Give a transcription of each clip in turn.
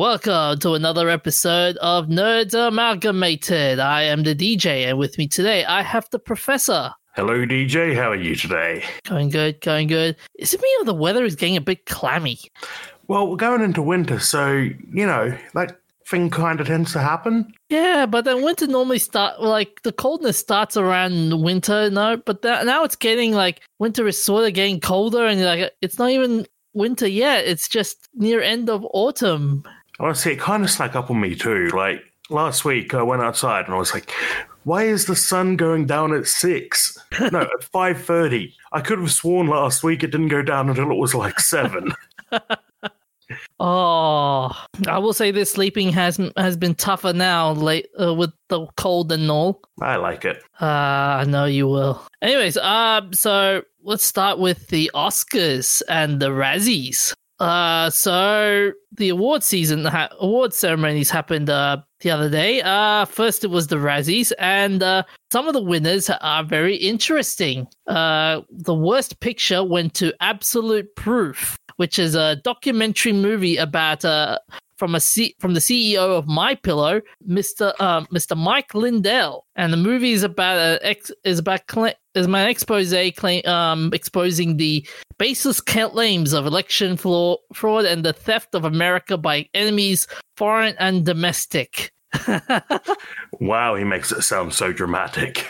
Welcome to another episode of Nerds Amalgamated. I am the DJ, and with me today, I have the Professor. Hello, DJ. How are you today? Going good, going good. Is it me or the weather is getting a bit clammy? Well, we're going into winter, so, you know, that thing kind of tends to happen. Yeah, but then winter normally starts, like, the coldness starts around winter, no? But now it's getting, like, winter is sort of getting colder, and, like, it's not even winter yet. It's just near end of autumn. Honestly, it kind of snuck up on me too. Like last week I went outside and I was like, why is the sun going down at 6? No, at 5:30. I could have sworn last week it didn't go down until it was like 7. Oh, I will say this, sleeping has been tougher now with the cold and all. I like it. I know you will. Anyways, so let's start with the Oscars and the Razzies. So the award ceremonies happened the other day. First it was the Razzies, and some of the winners are very interesting. The worst picture went to Absolute Proof, which is a documentary movie about from the CEO of MyPillow, Mr. Mike Lindell, and the movie is exposing the baseless claims of election fraud and the theft of America by enemies, foreign and domestic. Wow, he makes it sound so dramatic.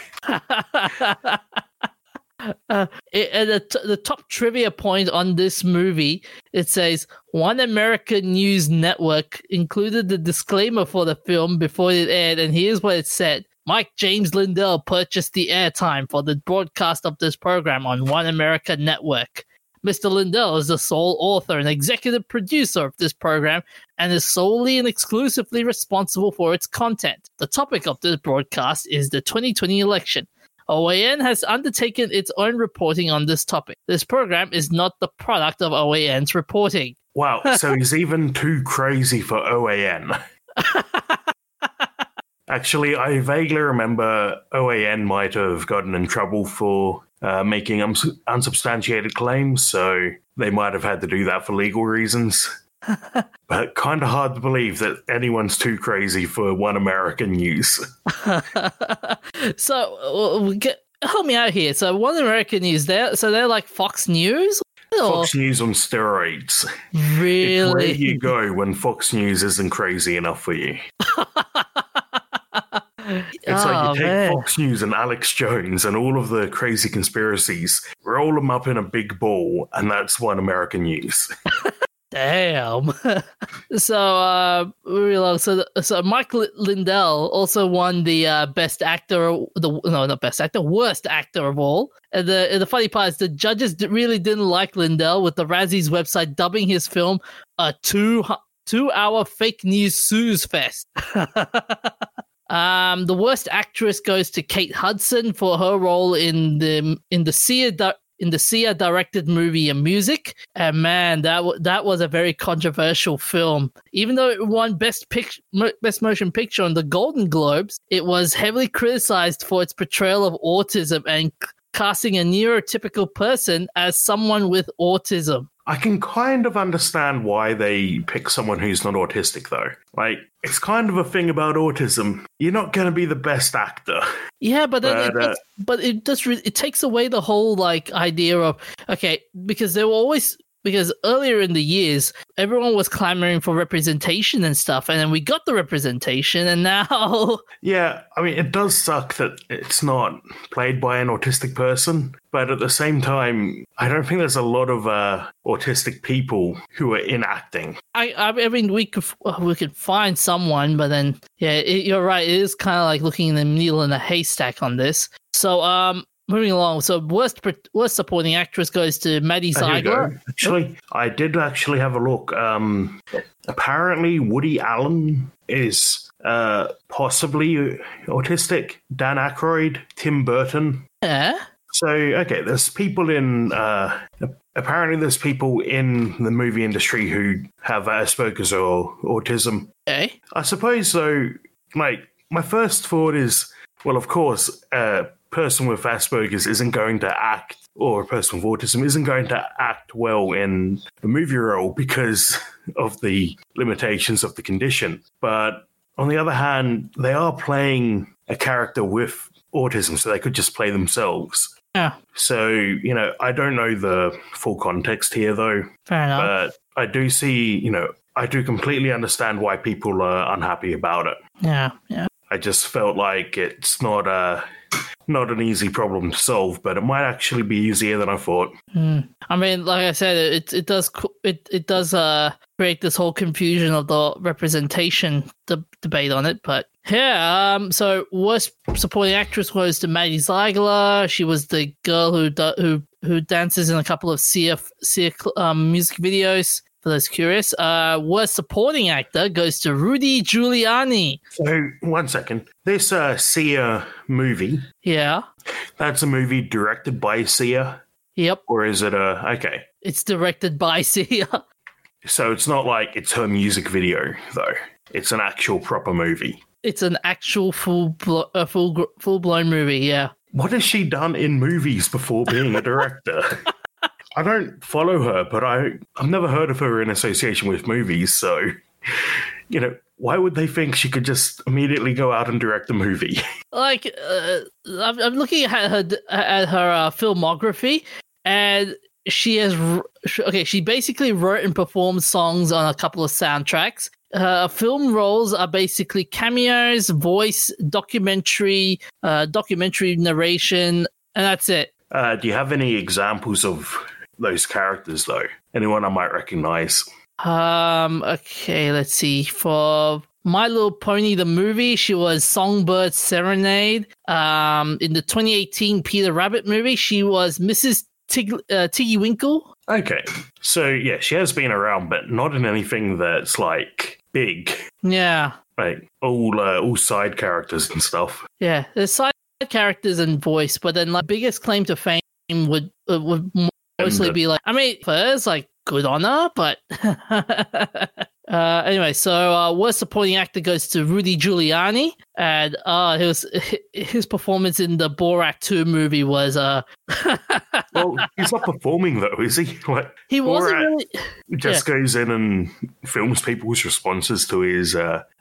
The top trivia point on this movie, it says One America News Network included the disclaimer for the film before it aired, and here's what it said. Mike James Lindell purchased the airtime for the broadcast of this program on One America Network. Mr. Lindell is the sole author and executive producer of this program and is solely and exclusively responsible for its content. The topic of this broadcast is the 2020 election. OAN has undertaken its own reporting on this topic. This program is not the product of OAN's reporting. Wow, so he's even too crazy for OAN. Actually, I vaguely remember OAN might have gotten in trouble for making unsubstantiated claims, so they might have had to do that for legal reasons. But kind of hard to believe that anyone's too crazy for One American News. So help me out here. So One American News, they're like Fox News? Fox News on steroids. Really? It's where you go when Fox News isn't crazy enough for you. It's like you take Fox News and Alex Jones and all of the crazy conspiracies, roll them up in a big ball, and that's One American News. Damn. So Mike Lindell also won the worst actor of all. And the funny part is the judges really didn't like Lindell, with the Razzies website dubbing his film a two-hour fake news snooze fest. The worst actress goes to Kate Hudson for her role in the Sia directed movie A Music. And man, that was a very controversial film. Even though it won Best Motion Picture on the Golden Globes, it was heavily criticized for its portrayal of autism and casting a neurotypical person as someone with autism. I can kind of understand why they pick someone who's not autistic, though. Like, it's kind of a thing about autism. You're not going to be the best actor. Yeah, but it takes away the whole, like, idea of, okay, because earlier in the years, everyone was clamoring for representation and stuff, and then we got the representation, and now... Yeah, I mean, it does suck that it's not played by an autistic person, but at the same time, I don't think there's a lot of autistic people who are in acting. I mean, we could find someone, but then, yeah, you're right, it is kind of like looking in the needle in a haystack on this. So, moving along, so worst supporting actress goes to Maddie Ziegler. Actually, I did actually have a look. Apparently, Woody Allen is possibly autistic. Dan Aykroyd, Tim Burton. Yeah. So, okay, there's people in the movie industry who have Asperger's or autism. Okay. I suppose, though, like, my first thought is, well, of course, a person with Asperger's isn't going to act, or a person with autism isn't going to act well in the movie role because of the limitations of the condition. But on the other hand, they are playing a character with autism, so they could just play themselves. Yeah. So, you know, I don't know the full context here, though. Fair enough. But I do see, you know, I do completely understand why people are unhappy about it. Yeah, yeah. I just felt like it's not an easy problem to solve, but it might actually be easier than I thought. Mm. I mean, like I said, it does create this whole confusion of the representation debate on it, but yeah. So worst supporting actress goes to Maddie Ziegler. She was the girl who dances in a couple of Sia music videos. For those curious, worst supporting actor goes to Rudy Giuliani. So, one second. This Sia movie. Yeah. That's a movie directed by Sia? Yep. Or is it okay. It's directed by Sia. So, it's not like it's her music video, though. It's an actual proper movie. It's an actual full-blown movie, yeah. What has she done in movies before being a director? I don't follow her, but I've never heard of her in association with movies. So, you know, why would they think she could just immediately go out and direct a movie? Like, I'm looking at her filmography, and she has... she basically wrote and performed songs on a couple of soundtracks. Her film roles are basically cameos, voice, documentary narration, and that's it. Do you have any examples of those characters, though? Anyone I might recognize? Okay, let's see. For My Little Pony, the movie, she was Songbird Serenade. In the 2018 Peter Rabbit movie, she was Mrs. Tiggy Winkle. Okay. So, yeah, she has been around, but not in anything that's, like, big. Yeah. Like, all side characters and stuff. Yeah, the side characters and voice, but then like biggest claim to fame would mostly be like, I mean, first like good honor, but anyway. So worst supporting actor goes to Rudy Giuliani, and his performance in the Borat 2 movie was well, he's not performing though, is he? Like he wasn't really... just goes in and films people's responses to his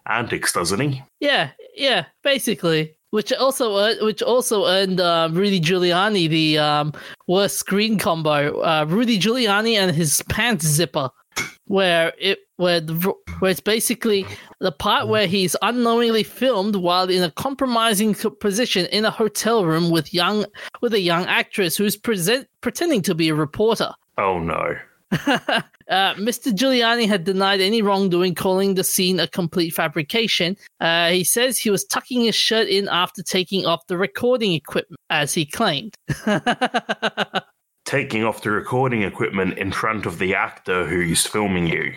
antics, doesn't he? Yeah, basically. Which also earned Rudy Giuliani the worst screen combo. Rudy Giuliani and his pants zipper, where it's basically the part where he's unknowingly filmed while in a compromising position in a hotel room with a young actress who's pretending to be a reporter. Oh no. Mr. Giuliani had denied any wrongdoing, calling the scene a complete fabrication. He says he was tucking his shirt in after taking off the recording equipment, as he claimed. Taking off the recording equipment in front of the actor who's filming you.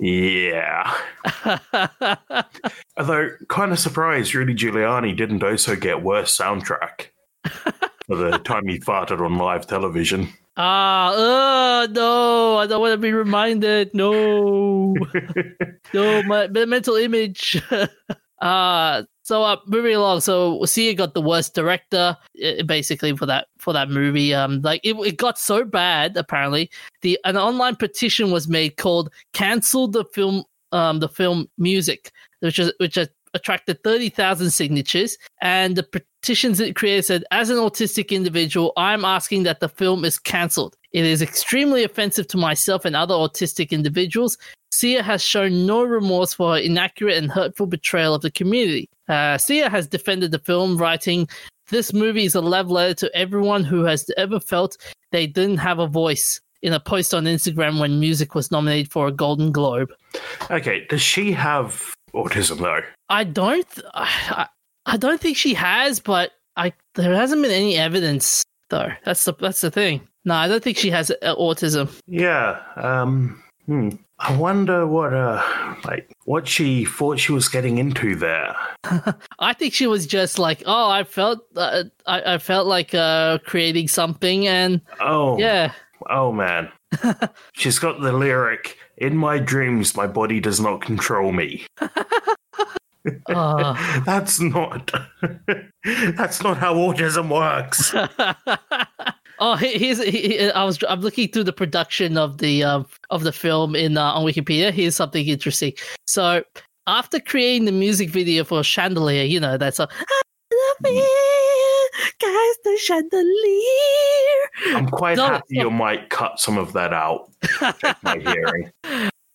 Yeah. Although, kind of surprised Rudy Giuliani didn't also get worse soundtrack for the time he farted on live television. No, I don't want to be reminded. No, no, my mental image. So moving along. So Sia got the worst director, basically for that movie. Like it got so bad. Apparently, an online petition was made called "Cancel the film music," which attracted 30,000 signatures, and the petitions it created said, as an autistic individual, I'm asking that the film is cancelled. It is extremely offensive to myself and other autistic individuals. Sia has shown no remorse for her inaccurate and hurtful betrayal of the community. Sia has defended the film, writing, this movie is a love letter to everyone who has ever felt they didn't have a voice, in a post on Instagram when music was nominated for a Golden Globe. Okay, does she have autism though? I don't think she has, but there hasn't been any evidence though. That's the thing. No, I don't think she has autism. Yeah. I wonder what she thought she was getting into there. I think she was just like, oh, I felt like creating something, and oh yeah. Oh man. She's got the lyric, in my dreams, my body does not control me. That's not how autism works. Oh, I'm looking through the production of the film on Wikipedia. Here's something interesting. So, after creating the music video for Chandelier, you know that's a I love it, guys. The Chandelier. I'm quite happy you might cut some of that out. Check my hearing.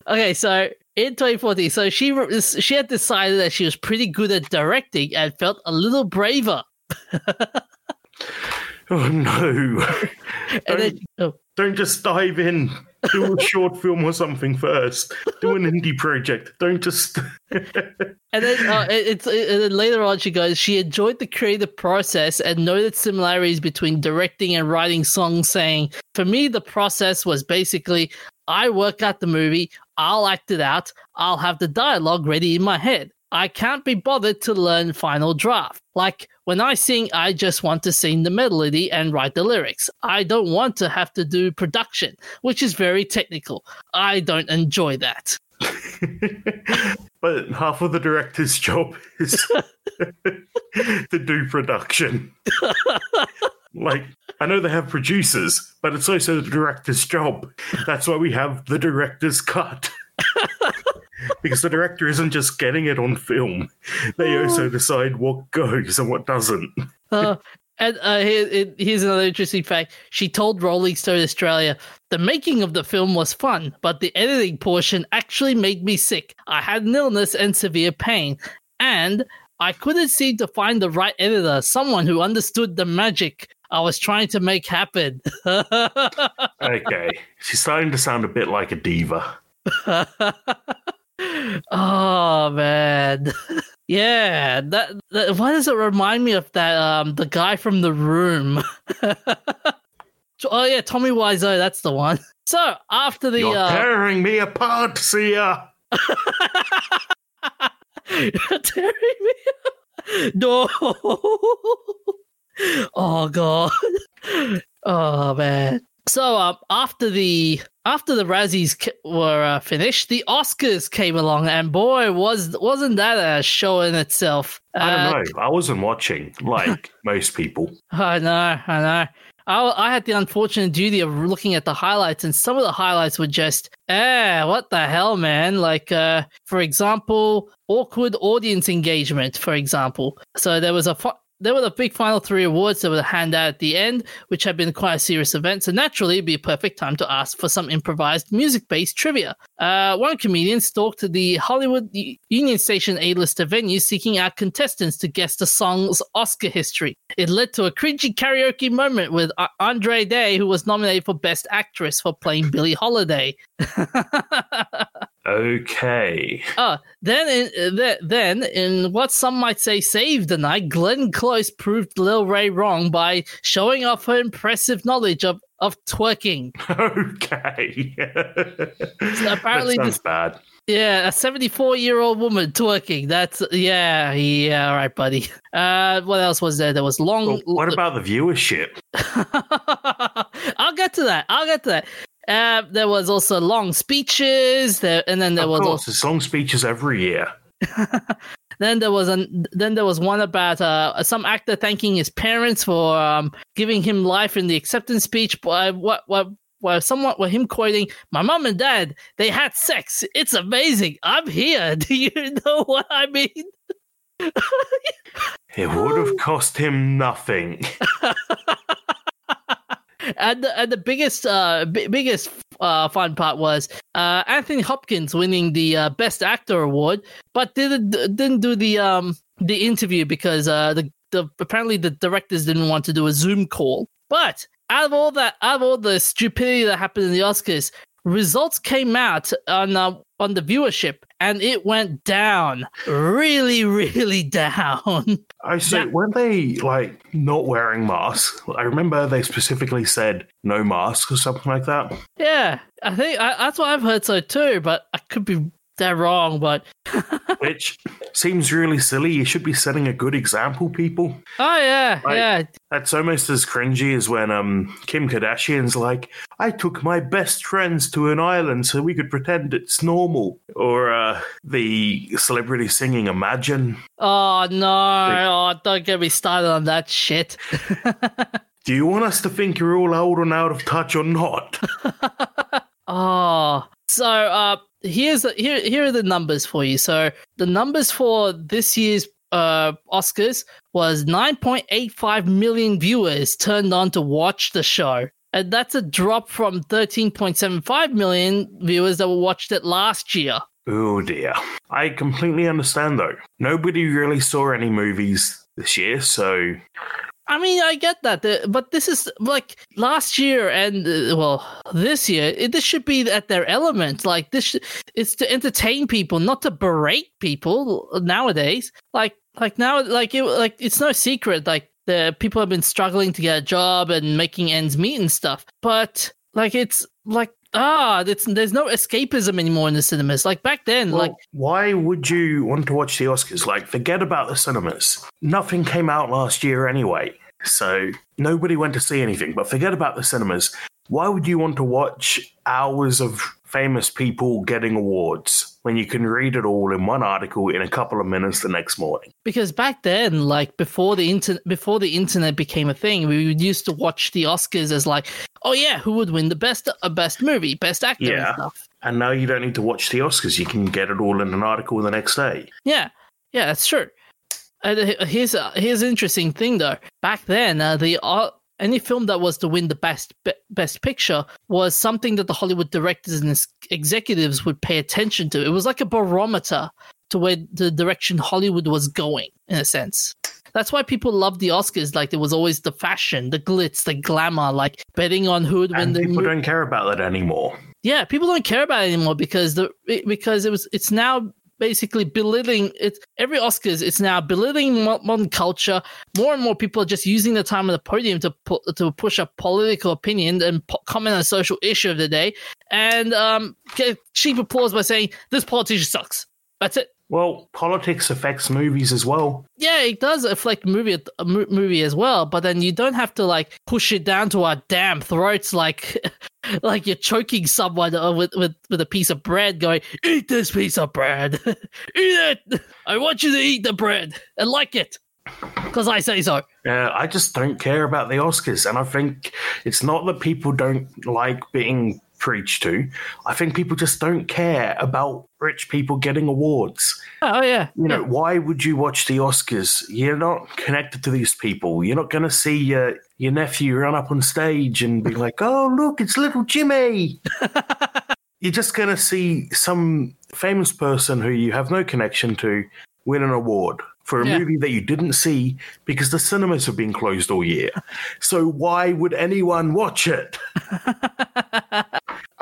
Okay, so in 2014, so she had decided that she was pretty good at directing and felt a little braver. Oh, no. Don't just dive in. Do a short film or something first. Do an indie project. Don't just... And then later on she goes, she enjoyed the creative process and noted similarities between directing and writing songs, saying, for me, the process was basically, I work out the movie, I'll act it out, I'll have the dialogue ready in my head. I can't be bothered to learn final draft. Like, when I sing, I just want to sing the melody and write the lyrics. I don't want to have to do production, which is very technical. I don't enjoy that. But half of the director's job is to do production. Like, I know they have producers, but it's also the director's job. That's why we have the director's cut. Because the director isn't just getting it on film. They also decide what goes and what doesn't. Here's another interesting fact. She told Rolling Stone Australia, the making of the film was fun, but the editing portion actually made me sick. I had an illness and severe pain, and I couldn't seem to find the right editor, someone who understood the magic I was trying to make happen. Okay. She's starting to sound a bit like a diva. Oh man, yeah. That why does it remind me of that? The guy from The Room. Oh yeah, Tommy Wiseau. That's the one. So after the, you're tearing me apart, Sia. You're tearing me apart. No. Oh god. Oh man. So after the Razzies were finished, the Oscars came along, and boy, wasn't that a show in itself? I don't know. I wasn't watching, like most people. I know. I had the unfortunate duty of looking at the highlights, and some of the highlights were just, what the hell, man? Like, for example, awkward audience engagement, for example. So there was a... There were the big final three awards that were handed out at the end, which had been quite a serious event, so naturally it'd be a perfect time to ask for some improvised music-based trivia. One comedian stalked the Hollywood Union Station A-lister venue seeking out contestants to guess the song's Oscar history. It led to a cringy karaoke moment with Andrea Day, who was nominated for Best Actress for playing Billie Holiday. Okay. Then in what some might say saved the night, Glenn Close proved Lil Ray wrong by showing off her impressive knowledge of twerking. Okay. So apparently that sounds bad. Yeah, a 74-year-old woman twerking. That's yeah, all right, buddy. What else was there? There was long... Well, what about the viewership? I'll get to that. There was also long speeches there, and then there was... Of course, there's long speeches every year. Then there was one about some actor thanking his parents for giving him life in the acceptance speech by somewhat him quoting, "My mom and dad, they had sex. It's amazing. I'm here. Do you know what I mean?" It would have cost him nothing. And the biggest fun part was Anthony Hopkins winning the Best Actor award, but didn't do the interview because apparently the directors didn't want to do a Zoom call. But out of all the stupidity that happened in the Oscars, results came out on the viewership, and it went down, really, really down. I see. Weren't they like not wearing masks? I remember they specifically said no masks or something like that. Yeah, I think that's what I've heard so too. But I could be they're wrong, but... Which seems really silly. You should be setting a good example, people. Oh, yeah, like, yeah. That's almost as cringy as when Kim Kardashian's like, I took my best friends to an island so we could pretend it's normal. Or the celebrity singing Imagine. Oh, no. Oh, don't get me started on that shit. Do you want us to think you're all old and out of touch or not? Oh, so... Here are the numbers for you. So the numbers for this year's Oscars was 9.85 million viewers turned on to watch the show. And that's a drop from 13.75 million viewers that watched it last year. Oh, dear. I completely understand, though. Nobody really saw any movies this year, so... I mean, I get that, but this is like last year and this year. This should be at their element. Like this, it's to entertain people, not to berate people nowadays. Like it's no secret. Like the people have been struggling to get a job and making ends meet and stuff. But like it's like. There's no escapism anymore in the cinemas. Like back then, why would you want to watch the Oscars? Like, forget about the cinemas. Nothing came out last year anyway, so nobody went to see anything. But forget about the cinemas. Why would you want to watch hours of famous people getting awards when you can read it all in one article in a couple of minutes the next morning? Because back then, like before the internet became a thing, we used to watch the Oscars as like, oh yeah, who would win the best movie, best actor, yeah. And stuff. And now you don't need to watch the Oscars; you can get it all in an article the next day. Yeah, that's true. Here's an interesting thing though. Back then, any film that was to win the best picture was something that the Hollywood directors and executives would pay attention to. It was like a barometer to where the direction Hollywood was going, in a sense. That's why people loved the Oscars. Like, there was always the fashion, the glitz, the glamour, like betting on who would win the movie. People don't care about that anymore. Yeah, people don't care about it anymore because it's now... basically belittling it. Every Oscars, it's now belittling modern culture. More and more people are just using the time on the podium to push a political opinion and comment on a social issue of the day and get cheap applause by saying, this politician sucks. That's it. Well, politics affects movies as well. Yeah, it does affect movie as well, but then you don't have to, like, push it down to our damn throats like you're choking someone with a piece of bread going, eat this piece of bread. Eat it. I want you to eat the bread and like it because I say so. I just don't care about the Oscars, and I think it's not that people don't like being... preach to. I think people just don't care about rich people getting awards. Oh, yeah. You know, why would you watch the Oscars? You're not connected to these people. You're not going to see your nephew run up on stage and be like, oh, look, it's little Jimmy. You're just going to see some famous person who you have no connection to win an award for a movie that you didn't see because the cinemas have been closed all year. So why would anyone watch it?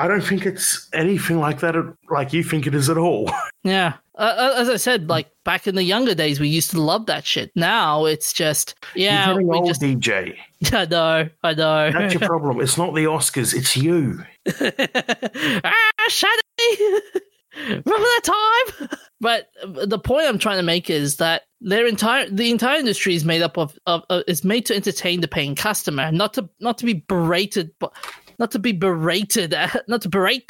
I don't think it's anything like that, like you think it is at all. Yeah. As I said, like back in the younger days, we used to love that shit. Now it's just, yeah. You're getting old, DJ. I know. That's your problem. It's not the Oscars. It's you. Shady. Remember that time? But the point I'm trying to make is that the entire industry is made up of is made to entertain the paying customer, not to berate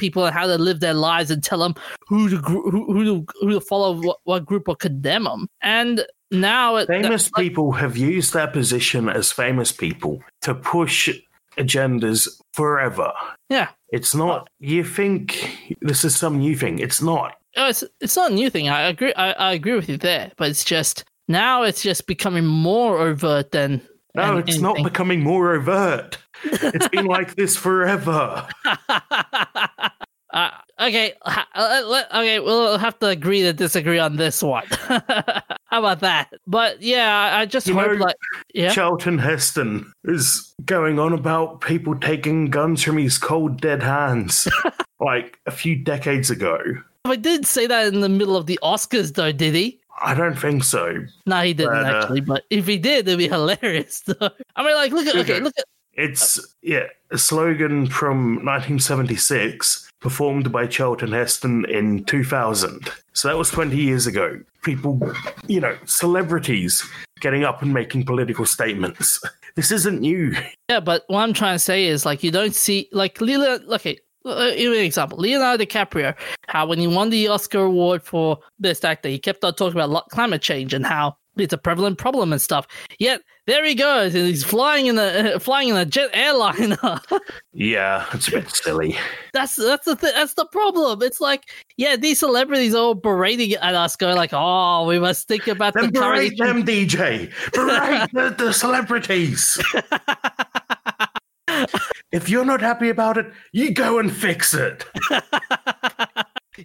people on how they live their lives and tell them who to follow, what group, or condemn them. And now famous people have used their position as famous people to push agendas forever. Yeah. It's not, you think this is some new thing. It's not. It's not a new thing. I agree with you there, but it's just, now it's just becoming more overt than... No, it's anything. Not becoming more overt. It's been like this forever. Okay, we'll have to agree to disagree on this one. How about that? But yeah, I just hope Charlton Heston is going on about people taking guns from his cold dead hands like a few decades ago. I did say that in the middle of the Oscars, though, did he? I don't think so. No, he didn't actually. But if he did, it'd be hilarious. Though. I mean, like, look at. It's a slogan from 1976 performed by Charlton Heston in 2000. So that was 20 years ago. People, you know, celebrities getting up and making political statements. This isn't new. Yeah, but what I'm trying to say is, like, you don't see, like, give me an example. Leonardo DiCaprio, how when he won the Oscar award for Best Actor, he kept on talking about climate change and how it's a prevalent problem and stuff. Yet there he goes, and he's flying in a jet airliner. Yeah, it's a bit silly. That's the problem. It's like, yeah, these celebrities are all berating at us, going like, "Oh, we must think about then the current." Berate them, DJ. Berate the celebrities. If you're not happy about it, you go and fix it.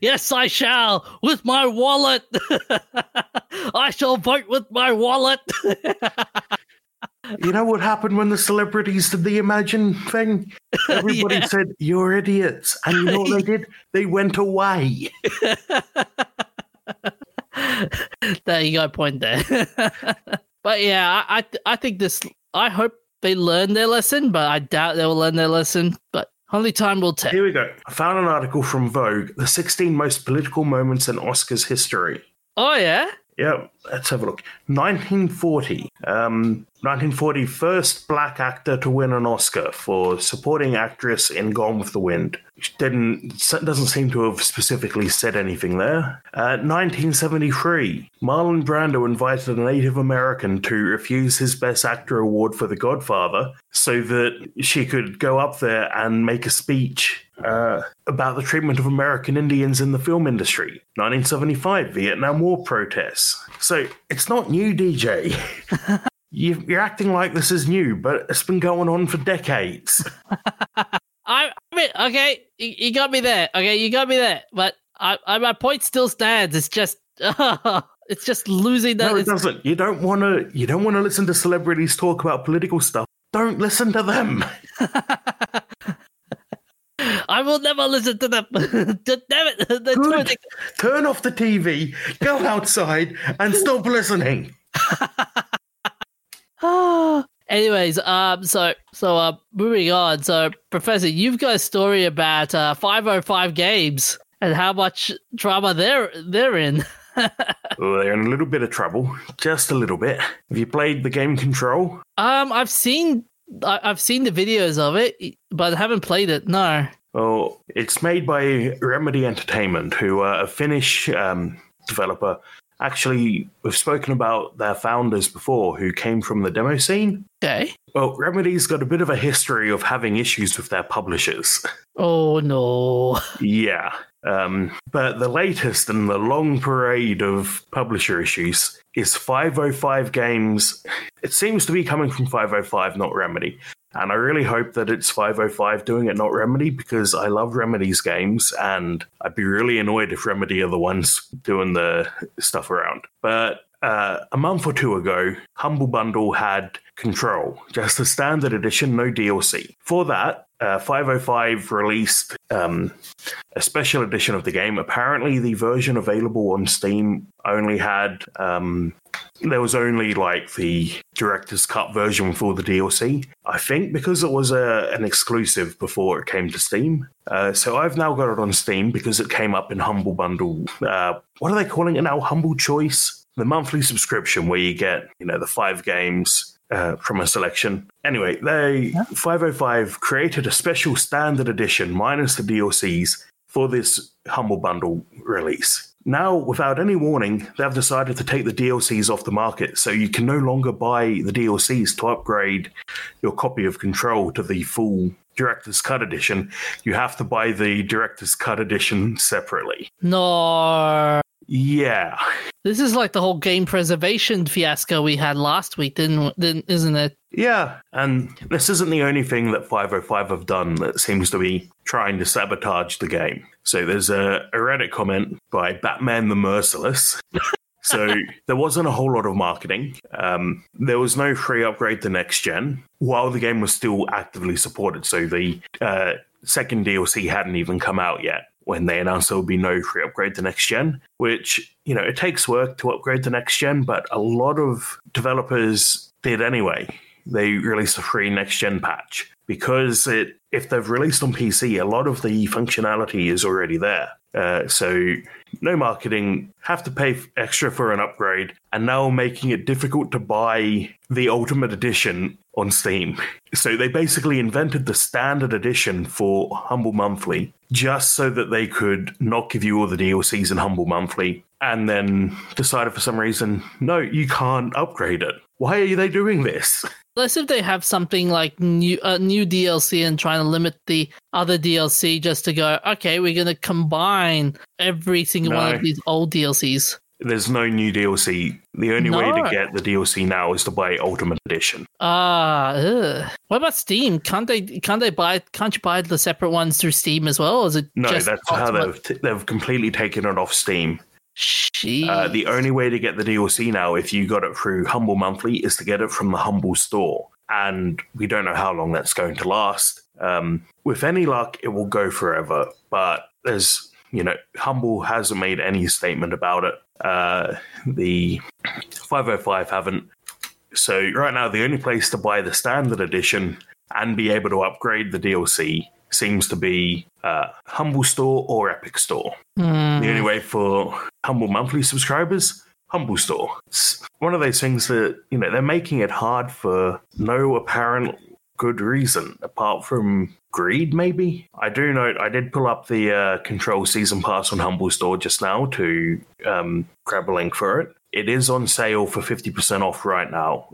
Yes, I shall. With my wallet. I shall vote with my wallet. You know what happened when the celebrities did the Imagine thing? Everybody said, "You're idiots." And you know what they did? They went away. There you go, point there. But yeah, I think this, I hope they learn their lesson, but I doubt they will learn their lesson. But only time will tell. Here we go. I found an article from Vogue, the 16 most political moments in Oscars history. Oh, yeah? Yeah, let's have a look. 1940. 1940, first black actor to win an Oscar for supporting actress in Gone with the Wind. Doesn't seem to have specifically said anything there. 1973, Marlon Brando invited a Native American to refuse his Best Actor award for The Godfather so that she could go up there and make a speech about the treatment of American Indians in the film industry. 1975, Vietnam War protests. So it's not new, DJ. You're acting like this is new, but it's been going on for decades. You got me there. Okay, you got me there. But my point still stands. It's just losing that. No, it doesn't. You don't want to listen to celebrities talk about political stuff. Don't listen to them. I will never listen to them. Damn it! Good. Turn off the TV. Go outside and stop listening. Anyways, so moving on. So, Professor, you've got a story about 505 Games and how much drama they're in. They're in a little bit of trouble, just a little bit. Have you played the game Control? I've seen the videos of it, but I haven't played it. No. Oh, it's made by Remedy Entertainment, who are a Finnish developer. Actually, we've spoken about their founders before who came from the demo scene. Okay. Well, Remedy's got a bit of a history of having issues with their publishers. Oh, no. Yeah. But the latest in the long parade of publisher issues is 505 Games. It seems to be coming from 505, not Remedy. And I really hope that it's 505 doing it, not Remedy, because I love Remedy's games, and I'd be really annoyed if Remedy are the ones doing the stuff around. But a month or two ago, Humble Bundle had Control, just the standard edition, no DLC. For that, 505 released a special edition of the game. Apparently, the version available on Steam only had... there was only like the Director's Cut version for the DLC, I think, because it was an exclusive before it came to Steam. So I've now got it on Steam because it came up in Humble Bundle. What are they calling it now? Humble Choice? The monthly subscription where you get, you know, the 5 games from a selection. Anyway, 505 created a special standard edition minus the DLCs for this Humble Bundle release. Now, without any warning, they've decided to take the DLCs off the market, so you can no longer buy the DLCs to upgrade your copy of Control to the full Director's Cut edition. You have to buy the Director's Cut edition separately. No. Yeah. This is like the whole game preservation fiasco we had last week, isn't it? Yeah, and this isn't the only thing that 505 have done that seems to be trying to sabotage the game. So there's a Reddit comment by Batman the Merciless. So there wasn't a whole lot of marketing. There was no free upgrade to next gen while the game was still actively supported. So the second DLC hadn't even come out yet when they announced there would be no free upgrade to next gen, which, you know, it takes work to upgrade to next gen, but a lot of developers did anyway. They released a free next gen patch. because if they've released on PC, a lot of the functionality is already there. So no marketing, have to pay extra for an upgrade, and now making it difficult to buy the Ultimate Edition on Steam. So they basically invented the standard edition for Humble Monthly just so that they could not give you all the DLCs in Humble Monthly, and then decided for some reason, no, you can't upgrade it. Why are they doing this? Unless if they have something like new DLC and trying to limit the other DLC just to go, okay, we're going to combine every single one of these old DLCs. There's no new DLC. The only way to get the DLC now is to buy Ultimate Edition. What about Steam? Can't you buy the separate ones through Steam as well? Or is it that's Ultimate? How they've completely taken it off Steam. The only way to get the DLC now, if you got it through Humble Monthly, is to get it from the Humble Store. And we don't know how long that's going to last. With any luck, it will go forever. But there's, Humble hasn't made any statement about it. The 505 haven't. So right now, the only place to buy the standard edition and be able to upgrade the DLC seems to be Humble Store or Epic Store. The only way for Humble Monthly subscribers, Humble Store. It's one of those things that, they're making it hard for no apparent good reason, apart from greed, maybe? I do note, I did pull up the Control Season Pass on Humble Store just now to grab a link for it. It is on sale for 50% off right now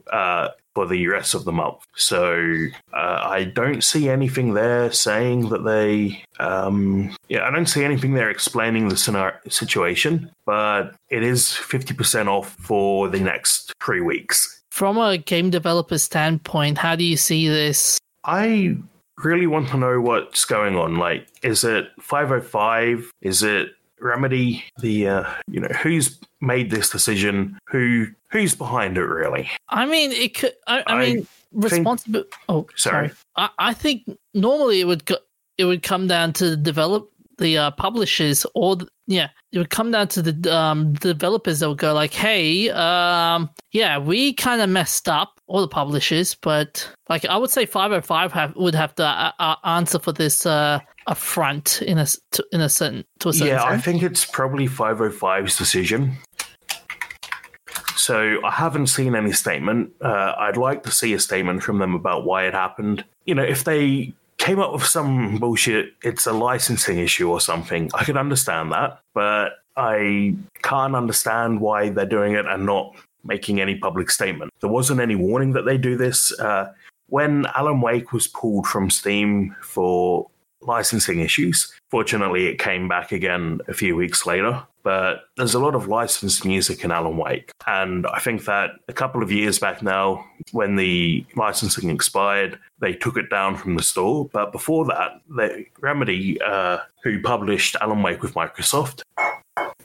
for the rest of the month. So I don't see anything there saying that they... I don't see anything there explaining the situation, but it is 50% off for the next 3 weeks. From a game developer standpoint, how do you see this? I really want to know what's going on. Like, is it 505? Is it Remedy? Who's made this decision? Who's behind it, really? I mean, it could. I mean, responsible. Oh, sorry. I think normally it would come down to the publishers, or it would come down to the developers that would go like, hey, we kind of messed up, all the publishers, but like I would say 505 would have to answer for this. Affront to a certain sense. I think it's probably 505's decision. So I haven't seen any statement. I'd like to see a statement from them about why it happened. If they came up with some bullshit, it's a licensing issue or something, I could understand that, but I can't understand why they're doing it and not making any public statement. There wasn't any warning that they do this. When Alan Wake was pulled from Steam for licensing issues, fortunately it came back again a few weeks later, but there's a lot of licensed music in Alan Wake, and I think that a couple of years back now, when the licensing expired, they took it down from the store. But before that, Remedy, who published Alan Wake with Microsoft,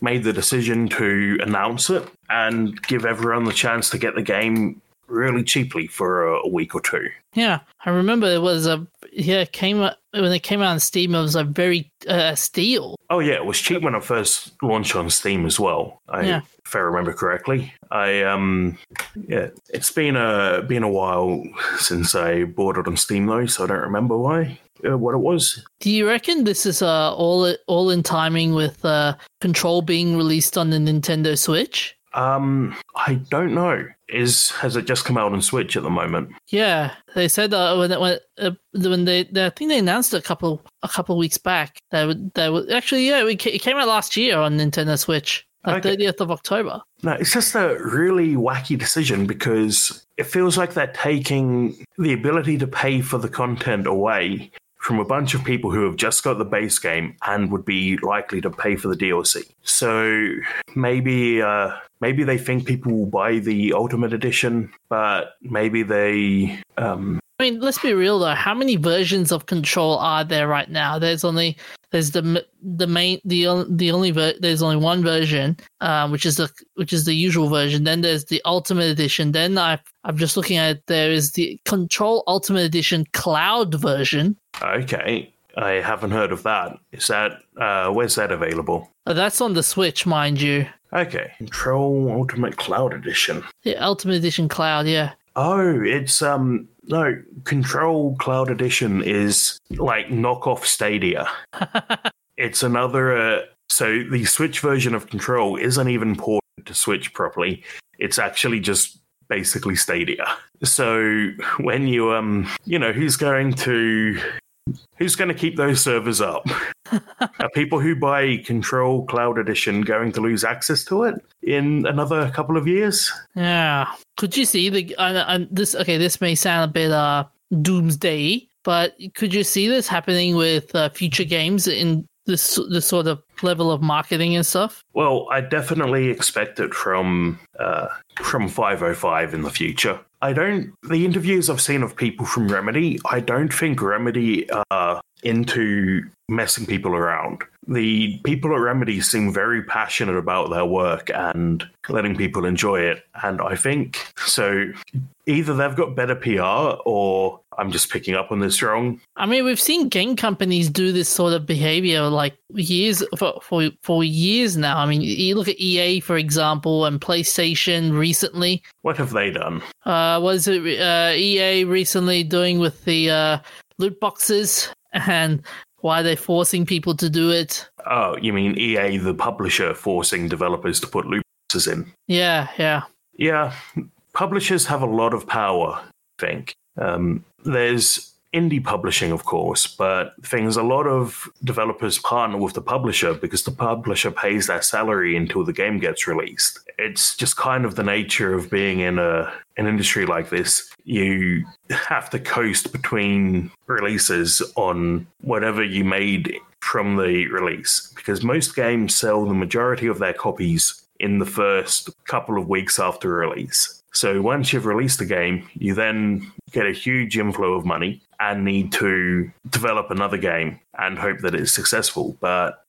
made the decision to announce it and give everyone the chance to get the game really cheaply for a week or two. Yeah, I remember it was when it came out on Steam, it was a very steal. Oh yeah, it was cheap when I first launched on Steam as well. If I remember correctly, it's been a while since I bought it on Steam though, so I don't remember what it was. Do you reckon this is all in timing with Control being released on the Nintendo Switch? I don't know. Has it just come out on Switch at the moment? Yeah, they said when they I think they announced it a couple of weeks back. It came out last year on Nintendo Switch, like 30th of October. No, it's just a really wacky decision because it feels like they're taking the ability to pay for the content away from a bunch of people who have just got the base game and would be likely to pay for the DLC. So maybe they think people will buy the Ultimate Edition, but maybe they... I mean, let's be real though. How many versions of Control are there right now? There's only one version, which is the usual version. Then there's the Ultimate Edition. Then I'm just looking at it, there is the Control Ultimate Edition Cloud version. Okay, I haven't heard of that. Is that where's that available? That's on the Switch, mind you. Okay, Control Ultimate Cloud Edition. Yeah, Ultimate Edition Cloud, yeah. Oh, it's no, Control Cloud Edition is like knockoff Stadia. It's another. So the Switch version of Control isn't even ported to Switch properly. It's actually just basically Stadia. So when you you know, who's going to keep those servers up? Are people who buy Control Cloud Edition going to lose access to it in another couple of years? Yeah. Could you see the this? Okay, this may sound a bit doomsday, but could you see this happening with future games in this sort of level of marketing and stuff? Well, I definitely expect it from 505 in the future. The interviews I've seen of people from Remedy, I don't think Remedy are into messing people around. The people at Remedy seem very passionate about their work and letting people enjoy it. And I think so either they've got better PR or I'm just picking up on this wrong. I mean, we've seen game companies do this sort of behavior like for years now. I mean, you look at EA, for example, and PlayStation recently. What have they done? Was it EA recently doing with the loot boxes and why they're forcing people to do it? Oh, you mean EA, the publisher, forcing developers to put loot boxes in? Yeah. Yeah, publishers have a lot of power, I think. There's indie publishing, of course, but a lot of developers partner with the publisher because the publisher pays their salary until the game gets released. It's just kind of the nature of being in an industry like this. You have to coast between releases on whatever you made from the release, because most games sell the majority of their copies in the first couple of weeks after release. So once you've released the game, you then get a huge inflow of money and need to develop another game and hope that it's successful. But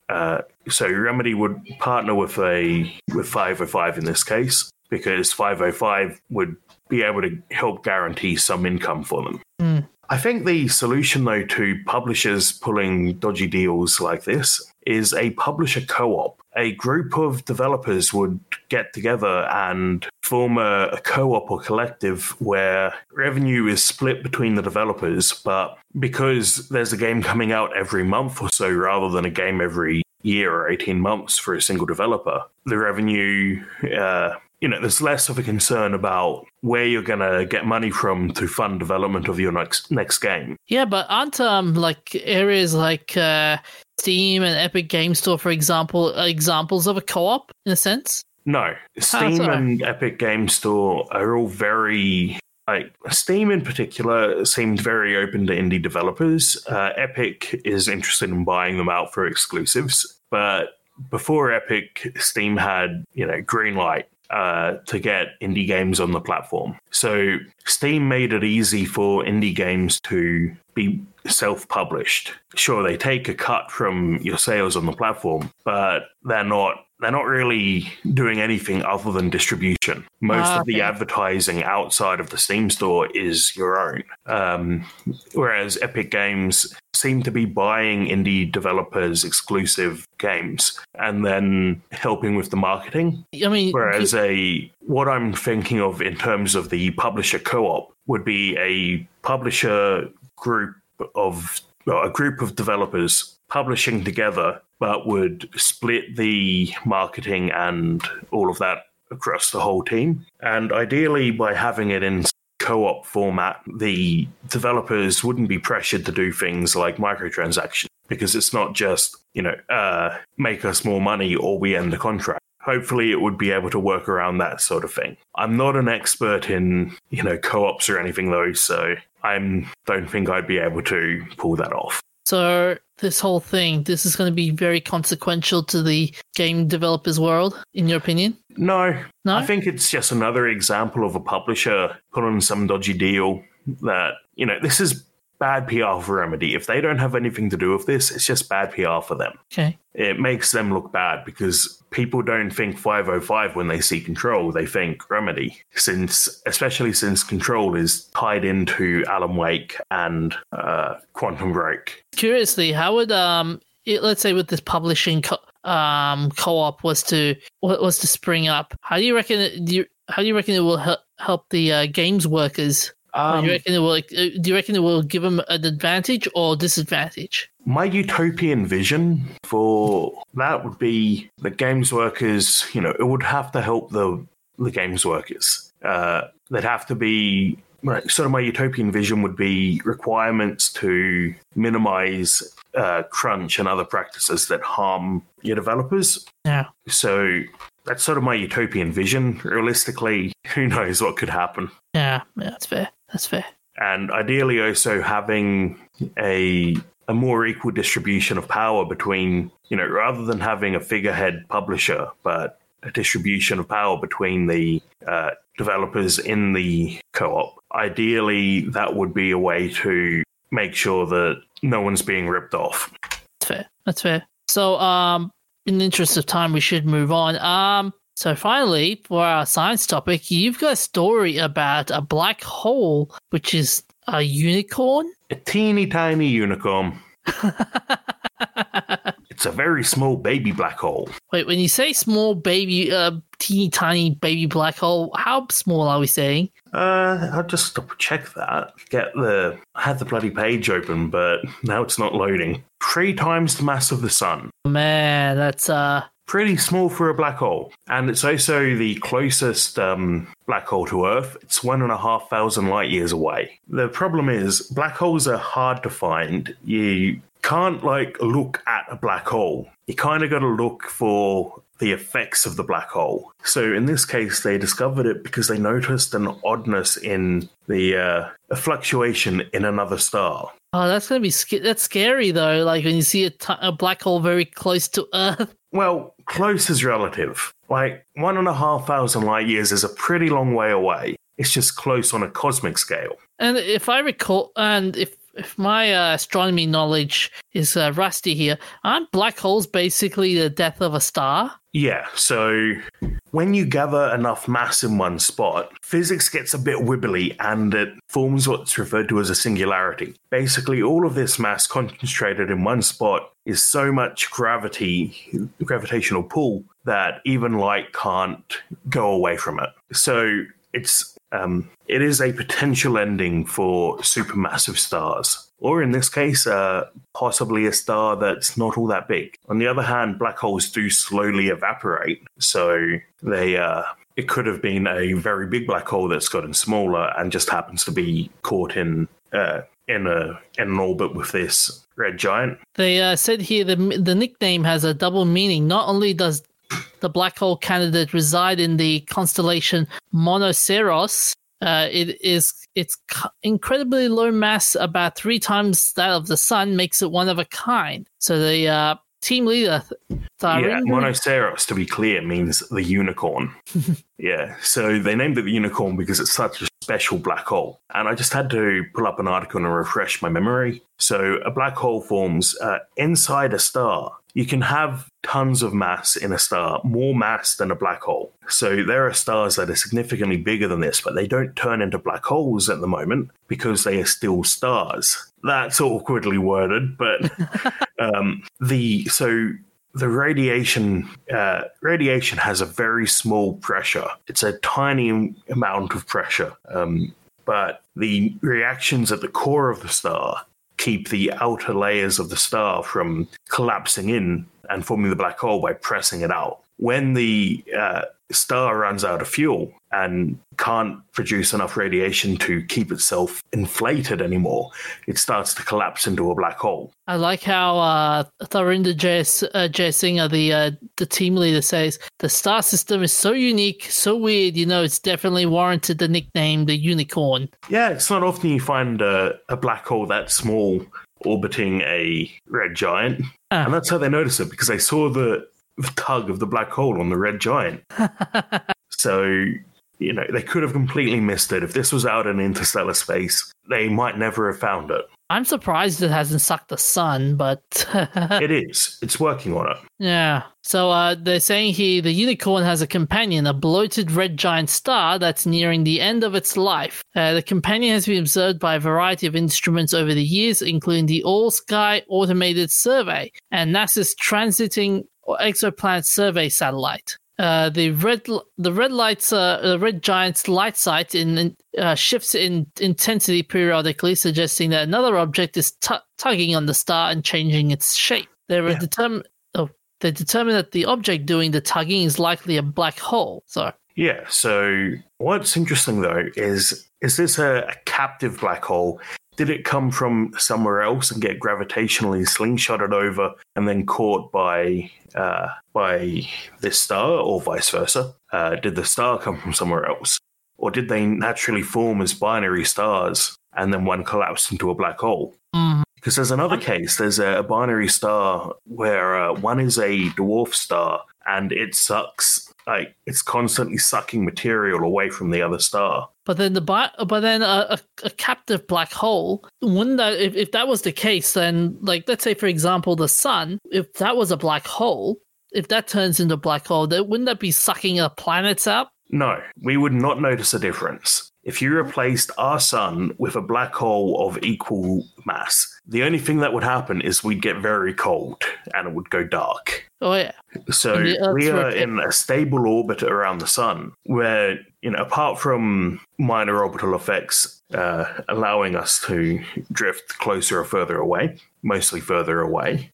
so Remedy would partner with 505 in this case, because 505 would be able to help guarantee some income for them. Mm. I think the solution, though, to publishers pulling dodgy deals like this is a publisher co-op. A group of developers would get together and form a co-op or collective where revenue is split between the developers, but because there's a game coming out every month or so rather than a game every year or 18 months for a single developer, the revenue... there's less of a concern about where you're going to get money from to fund development of your next game. Yeah, but aren't like areas like Steam and Epic Game Store, for example, are examples of a co-op in a sense? No. Steam and Epic Game Store are all very... Like, Steam in particular seemed very open to indie developers. Epic is interested in buying them out for exclusives. But before Epic, Steam had, Greenlight to get indie games on the platform. So Steam made it easy for indie games to be self-published. Sure, they take a cut from your sales on the platform, but they're not really doing anything other than distribution. Most of the advertising outside of the Steam store is your own. Whereas Epic Games seem to be buying indie developers exclusive games and then helping with the marketing. Whereas what I'm thinking of in terms of the publisher co-op would be a publisher group of developers publishing together, but would split the marketing and all of that across the whole team. And ideally, by having it in co-op format, the developers wouldn't be pressured to do things like microtransactions, because it's not just, make us more money or we end the contract. Hopefully it would be able to work around that sort of thing. I'm not an expert in, co-ops or anything, though, so I don't think I'd be able to pull that off. So this whole thing, this is going to be very consequential to the game developers' world, in your opinion? No. I think it's just another example of a publisher pulling some dodgy deal that, this is bad PR for Remedy. If they don't have anything to do with this, it's just bad PR for them. Okay. It makes them look bad because people don't think 505 when they see Control. They think Remedy, especially since Control is tied into Alan Wake and Quantum Break. Curiously, how would let's say with this publishing co-op was to spring up, how do you reckon it will help the games workers? Do you reckon it will give them an advantage or disadvantage? My utopian vision for that would be the games workers. You know, it would have to help the games workers. They'd have to be. Right. Sort of my utopian vision would be requirements to minimize crunch and other practices that harm your developers. Yeah. So that's sort of my utopian vision. Realistically, who knows what could happen? Yeah, that's fair. And ideally also having a more equal distribution of power between, you know, rather than having a figurehead publisher, but a distribution of power between the developers in the co-op. Ideally, that would be a way to make sure that no one's being ripped off. That's fair. So, in the interest of time, we should move on. So finally, for our science topic, you've got a story about a black hole, which is a unicorn? A teeny tiny unicorn. It's a very small baby black hole. Wait, when you say small baby, teeny tiny baby black hole, how small are we saying? I'll just double check that. I had the bloody page open, but now it's not loading. 3 times the mass of the sun. Man, that's pretty small for a black hole. And it's also the closest black hole to Earth. It's 1,500 light years away. The problem is black holes are hard to find. You can't look at a black hole. You kind of got to look for the effects of the black hole. So in this case, they discovered it because they noticed an oddness in the a fluctuation in another star. Oh, that's going to be that's scary though. Like when you see a black hole very close to Earth. Well, close is relative. 1,500 light years is a pretty long way away. It's just close on a cosmic scale. And if I recall, if my astronomy knowledge is rusty here, aren't black holes basically the death of a star? Yeah, so when you gather enough mass in one spot, physics gets a bit wibbly and it forms what's referred to as a singularity. Basically, all of this mass concentrated in one spot is so much gravitational pull, that even light can't go away from it. So it is a potential ending for supermassive stars, or in this case, possibly a star that's not all that big. On the other hand, black holes do slowly evaporate, so it could have been a very big black hole that's gotten smaller and just happens to be caught in an orbit with this red giant. They said here the nickname has a double meaning. Not only does the black hole candidate reside in the constellation Monoceros. Its incredibly low mass, about 3 times that of the sun, makes it one of a kind. So the team leader, Monoceros, to be clear, means the unicorn. Yeah, so they named it the unicorn because it's such a special black hole. And I just had to pull up an article and refresh my memory. So a black hole forms inside a star. You can have tons of mass in a star, more mass than a black hole. So there are stars that are significantly bigger than this, but they don't turn into black holes at the moment because they are still stars. That's awkwardly worded, but the radiation has a very small pressure. It's a tiny amount of pressure, but the reactions at the core of the star keep the outer layers of the star from collapsing in and forming the black hole by pressing it out. When the star runs out of fuel and can't produce enough radiation to keep itself inflated anymore, it starts to collapse into a black hole. I like how Thurinder Jayasinghe, the team leader, says, the star system is so unique, so weird, you know, it's definitely warranted the nickname the unicorn. Yeah, it's not often you find a black hole that small orbiting a red giant. And that's how they noticed it, because they saw the tug of the black hole on the red giant. So, you know, they could have completely missed it. If this was out in interstellar space, they might never have found it. I'm surprised it hasn't sucked the sun, but... It is. It's working on it. Yeah. So they're saying here the unicorn has a companion, a bloated red giant star that's nearing the end of its life. The companion has been observed by a variety of instruments over the years, including the All-Sky Automated Survey and NASA's Transiting or exoplanet survey satellite. The red giant's light sight shifts in intensity periodically, suggesting that another object is tugging on the star and changing its shape. They determine that the object doing the tugging is likely a black hole. So what's interesting though is this a captive black hole? Did it come from somewhere else and get gravitationally slingshotted over and then caught by this star, or vice versa? Did the star come from somewhere else? Or did they naturally form as binary stars and then one collapsed into a black hole? Mm-hmm. Because there's another case, there's a binary star where one is a dwarf star and it sucks, like it's constantly sucking material away from the other star. But then a captive black hole, wouldn't that, if that was the case, then like let's say for example the sun, if that was a black hole, if that turns into a black hole, wouldn't that be sucking our planets up? No, we would not notice a difference. If you replaced our sun with a black hole of equal mass, the only thing that would happen is we'd get very cold and it would go dark. Oh, yeah. So we are in a stable orbit around the sun where, apart from minor orbital effects allowing us to drift closer or further away, mostly further away,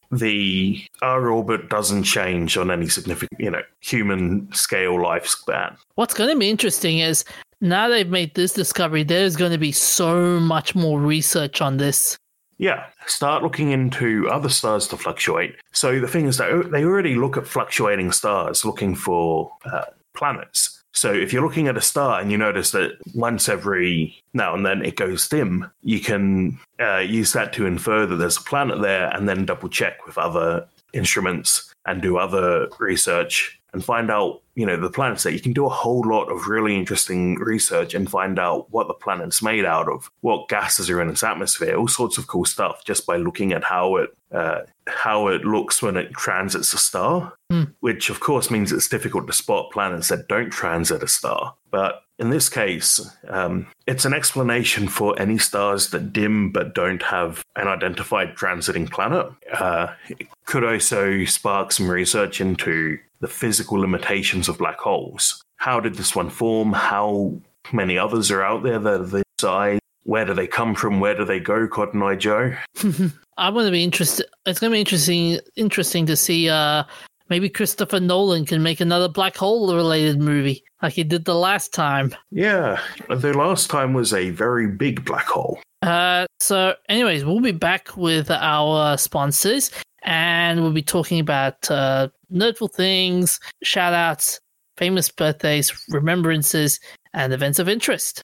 our orbit doesn't change on any significant, human scale lifespan. What's going to be interesting is, now they've made this discovery, there's going to be so much more research on this. Yeah, start looking into other stars to fluctuate. So the thing is that they already look at fluctuating stars looking for planets. So if you're looking at a star and you notice that once every now and then it goes dim, you can use that to infer that there's a planet there and then double check with other instruments and do other research and find out, the planets there. You can do a whole lot of really interesting research and find out what the planet's made out of, what gases are in its atmosphere, all sorts of cool stuff, just by looking at how it looks when it transits a star, which of course means it's difficult to spot planets that don't transit a star. But in this case, it's an explanation for any stars that dim but don't have an identified transiting planet. It could also spark some research into the physical limitations of black holes. How did this one form? How many others are out there that are this size? Where do they come from? Where do they go, Cotton Eye Joe? I'm going to be interested. It's going to be interesting to see. Maybe Christopher Nolan can make another black hole-related movie like he did the last time. Yeah, the last time was a very big black hole. So anyways, we'll be back with our sponsors. And we'll be talking about nerdful things, shout-outs, famous birthdays, remembrances, and events of interest.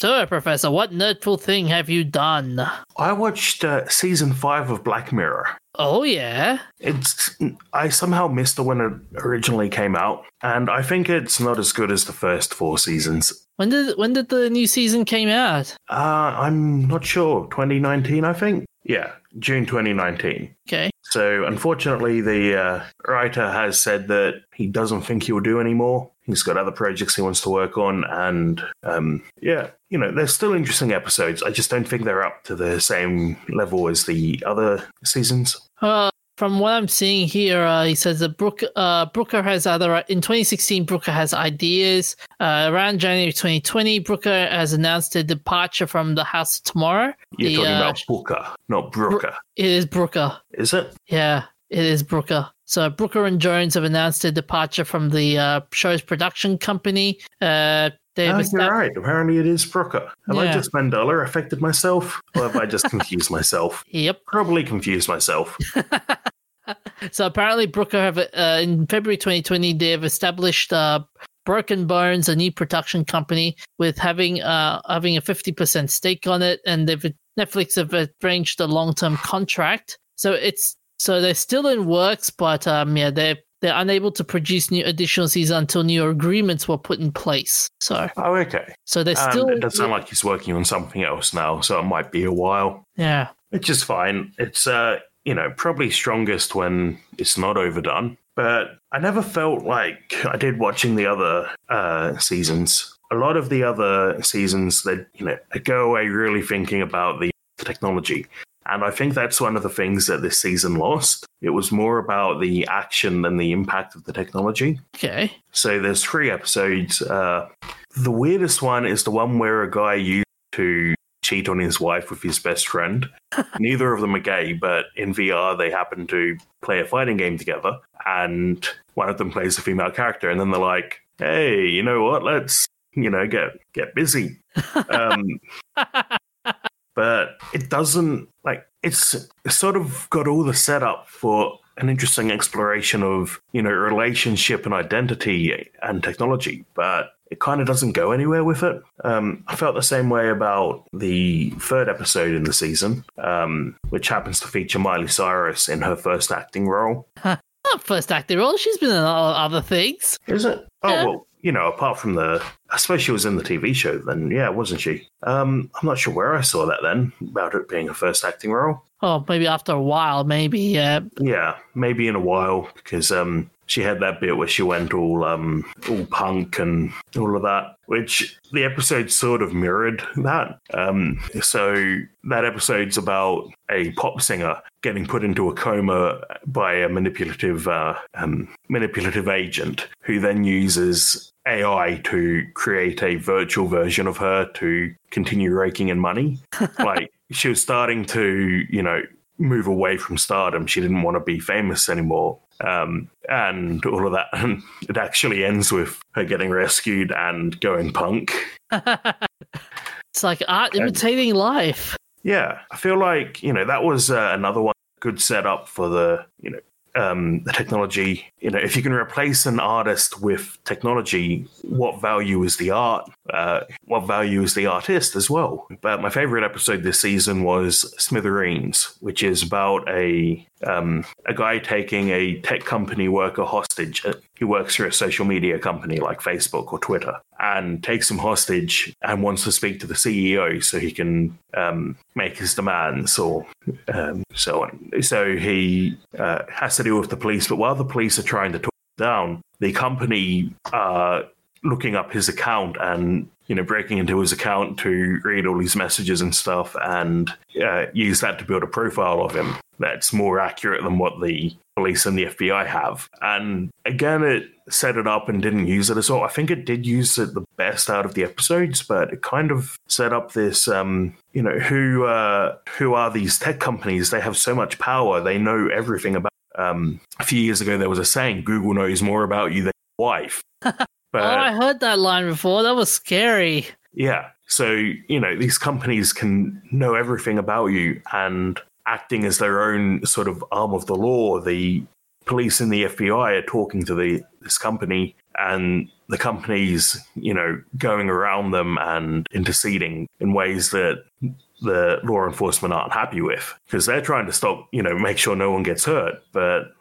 So, Professor, what nerdful thing have you done? I watched season 5 of Black Mirror. Oh, yeah? I somehow missed it when it originally came out, and I think it's not as good as the first 4 seasons. When did the new season came out? I'm not sure. 2019, I think? Yeah, June 2019. Okay. So, unfortunately, the writer has said that he doesn't think he'll do anymore. He's got other projects he wants to work on, and there's still interesting episodes. I just don't think they're up to the same level as the other seasons. From what I'm seeing here, he says that in 2016, Brooker has ideas. Around January 2020, Brooker has announced their departure from the House of Tomorrow. You're talking about Booker, not Brooker. It is Brooker. Is it? Yeah, it is Brooker. So Brooker and Jones have announced their departure from the show's production company. You're right. Apparently it is Brooker. Have I just Mandela affected myself? Or have I just confused myself? Yep. Probably confused myself. So apparently Brooker have, in February 2020, they have established Broken Bones, a new production company, with having a 50% stake on it. And they've Netflix have arranged a long-term contract, so they're still in works, but they're unable to produce new additional seasons until new agreements were put in place. So So they're still. It does sound like he's working on something else now, so it might be a while. Yeah, which is fine. It's probably strongest when it's not overdone. But I never felt like I did watching the other seasons. A lot of the other seasons, they go away really thinking about the technology. And I think that's one of the things that this season lost. It was more about the action than the impact of the technology. Okay. So there's 3 episodes. The weirdest one is the one where a guy used to cheat on his wife with his best friend. Neither of them are gay, but in VR they happen to play a fighting game together, and one of them plays a female character, and then they're like, hey, you know what, let's get busy. But it doesn't, it's sort of got all the setup for an interesting exploration of relationship and identity and technology, but it kind of doesn't go anywhere with it. I felt the same way about the 3rd episode in the season, which happens to feature Miley Cyrus in her first acting role. Not first acting role. She's been in other things. Is it? Oh, yeah. Well, apart from I suppose she was in the TV show then. Yeah, wasn't she? I'm not sure where I saw that then, about it being her first acting role. Oh, maybe after a while, maybe. Yeah, maybe in a while, because... she had that bit where she went all punk and all of that, which the episode sort of mirrored that. So that episode's about a pop singer getting put into a coma by a manipulative agent who then uses AI to create a virtual version of her to continue raking in money. She was starting to, move away from stardom. She didn't want to be famous anymore. And all of that. And it actually ends with her getting rescued and going punk. It's like art imitating life. Yeah. I feel like, that was another one good setup for the, the technology. If you can replace an artist with technology, what value is the art? What value is the artist as well? But my favorite episode this season was Smithereens, which is about a guy taking a tech company worker hostage. He works for a social media company like Facebook or Twitter, and takes him hostage and wants to speak to the CEO so he can make his demands or so on. So he has to deal with the police, but while the police are trying to talk him down, the company are looking up his account and breaking into his account to read all his messages and stuff, and use that to build a profile of him that's more accurate than what the police and the FBI have. And again, it set it up and didn't use it as well. I think it did use it the best out of the episodes, but it kind of set up this, who are these tech companies? They have so much power. They know everything about it. A few years ago, there was a saying, Google knows more about you than your wife. But I heard that line before. That was scary. Yeah. So, these companies can know everything about you, and acting as their own sort of arm of the law, the police and the FBI are talking to this company, and the company's, going around them and interceding in ways that the law enforcement aren't happy with, because they're trying to stop, make sure no one gets hurt. But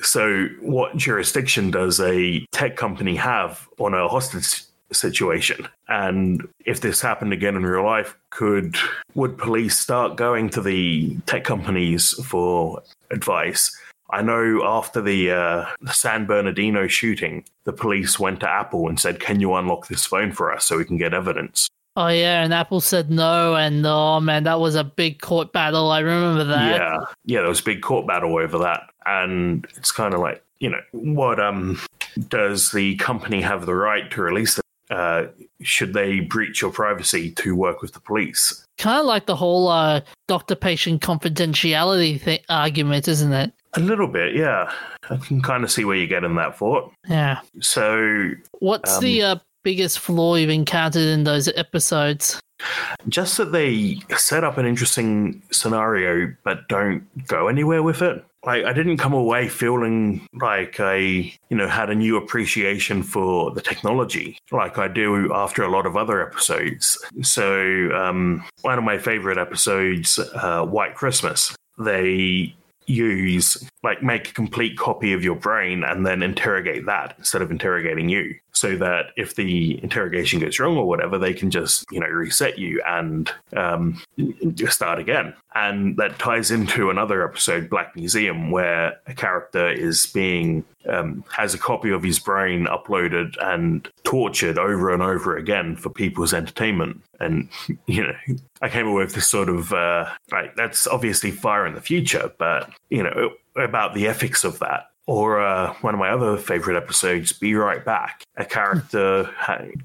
so what jurisdiction does a tech company have on a hostage situation? And if this happened again in real life, would police start going to the tech companies for advice? I know after the San Bernardino shooting, the police went to Apple and said, can you unlock this phone for us so we can get evidence? Oh yeah, and Apple said no, and oh man, that was a big court battle. I remember that. Yeah, there was a big court battle over that. And it's kind of like, what does the company have the right to release this? Should they breach your privacy to work with the police? Kind of like the whole doctor-patient confidentiality argument, isn't it? A little bit, yeah. I can kind of see where you're getting that for. Yeah. So... what's the biggest flaw you've encountered in those episodes? Just that they set up an interesting scenario but don't go anywhere with it. like, I didn't come away feeling like I, you know, had a new appreciation for the technology like I do after a lot of other episodes. So one of my favorite episodes, White Christmas, they use, like, make a complete copy of your brain and then interrogate that instead of interrogating you, so that if the interrogation goes wrong or whatever, they can just, you know, reset you and just start again. And that ties into another episode, Black Museum, where a character is being has a copy of his brain uploaded and tortured over and over again for people's entertainment. And, you know, I came away with this sort of like, that's obviously far in the future, but, you know, about the ethics of that. Or one of my other favorite episodes, Be Right Back. A character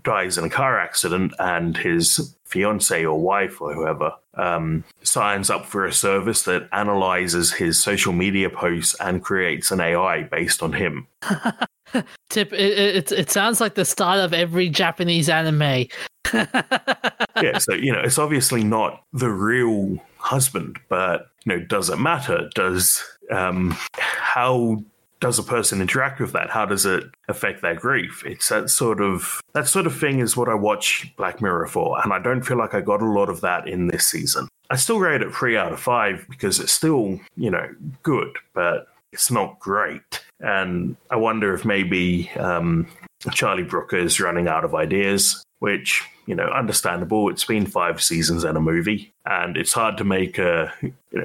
dies in a car accident, and his fiance or wife or whoever signs up for a service that analyzes his social media posts and creates an AI based on him. Tip, it sounds like the start of every Japanese anime. Yeah, so, you know, it's obviously not the real husband, but, you know, does it matter? Does how does a person interact with that? How does it affect their grief? It's that sort of thing is what I watch Black Mirror for, and I don't feel like I got a lot of that in this season. I still rate it 3 out of 5 because it's still, you know, good, but it's not great. And I wonder if maybe Charlie Brooker is running out of ideas, which, you know, understandable. It's been 5 seasons and a movie, and it's hard to make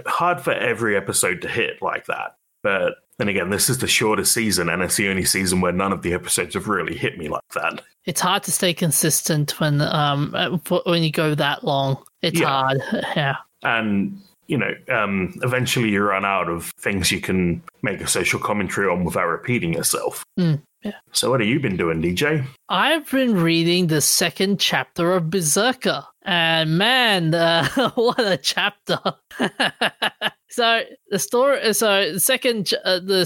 hard for every episode to hit like that. But then again, this is the shortest season, and it's the only season where none of the episodes have really hit me like that. It's hard to stay consistent when you go that long. It's hard, yeah. And, you know, eventually you run out of things you can make a social commentary on without repeating yourself. Mm. Yeah. So what have you been doing, DJ? I've been reading the 2nd chapter of Berserker. And man, what a chapter. The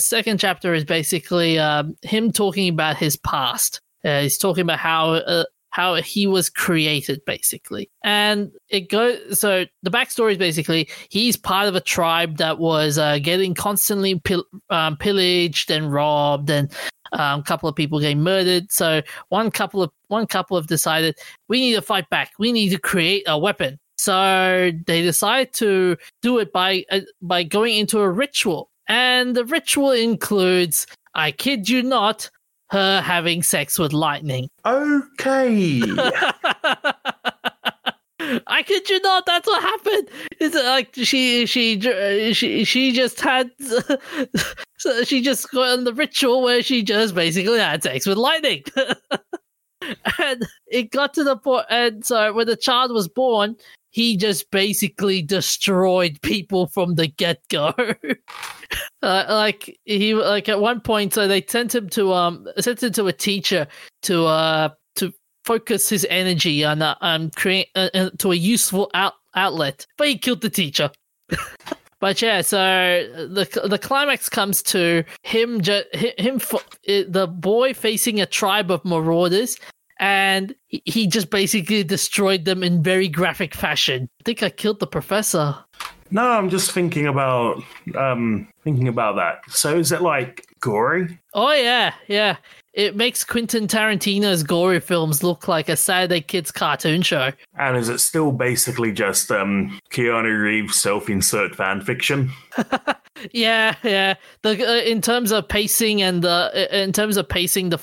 second chapter is basically him talking about his past. He's talking about how he was created, basically. And it goes, so the backstory is basically he's part of a tribe that was getting constantly pillaged and robbed, and couple of people getting murdered. So one couple have decided, we need to fight back. We need to create a weapon. So they decide to do it by going into a ritual. And the ritual includes, I kid you not, her having sex with lightning. Okay. I kid you not, that's what happened. It's like she just had, so she just got on the ritual where she just basically had sex with lightning. And it got to the point, and so when the child was born, he just basically destroyed people from the get-go. At one point, so they sent him to a teacher to focus his energy on to a useful outlet, but he killed the teacher. But yeah, so the climax comes to the boy facing a tribe of marauders, and he just basically destroyed them in very graphic fashion. I think I killed the professor. No, I'm just thinking about that. So is it like gory? Oh yeah. It makes Quentin Tarantino's gory films look like a Saturday Kids cartoon show. And is it still basically just Keanu Reeves self-insert fan fiction? Yeah. In terms of pacing the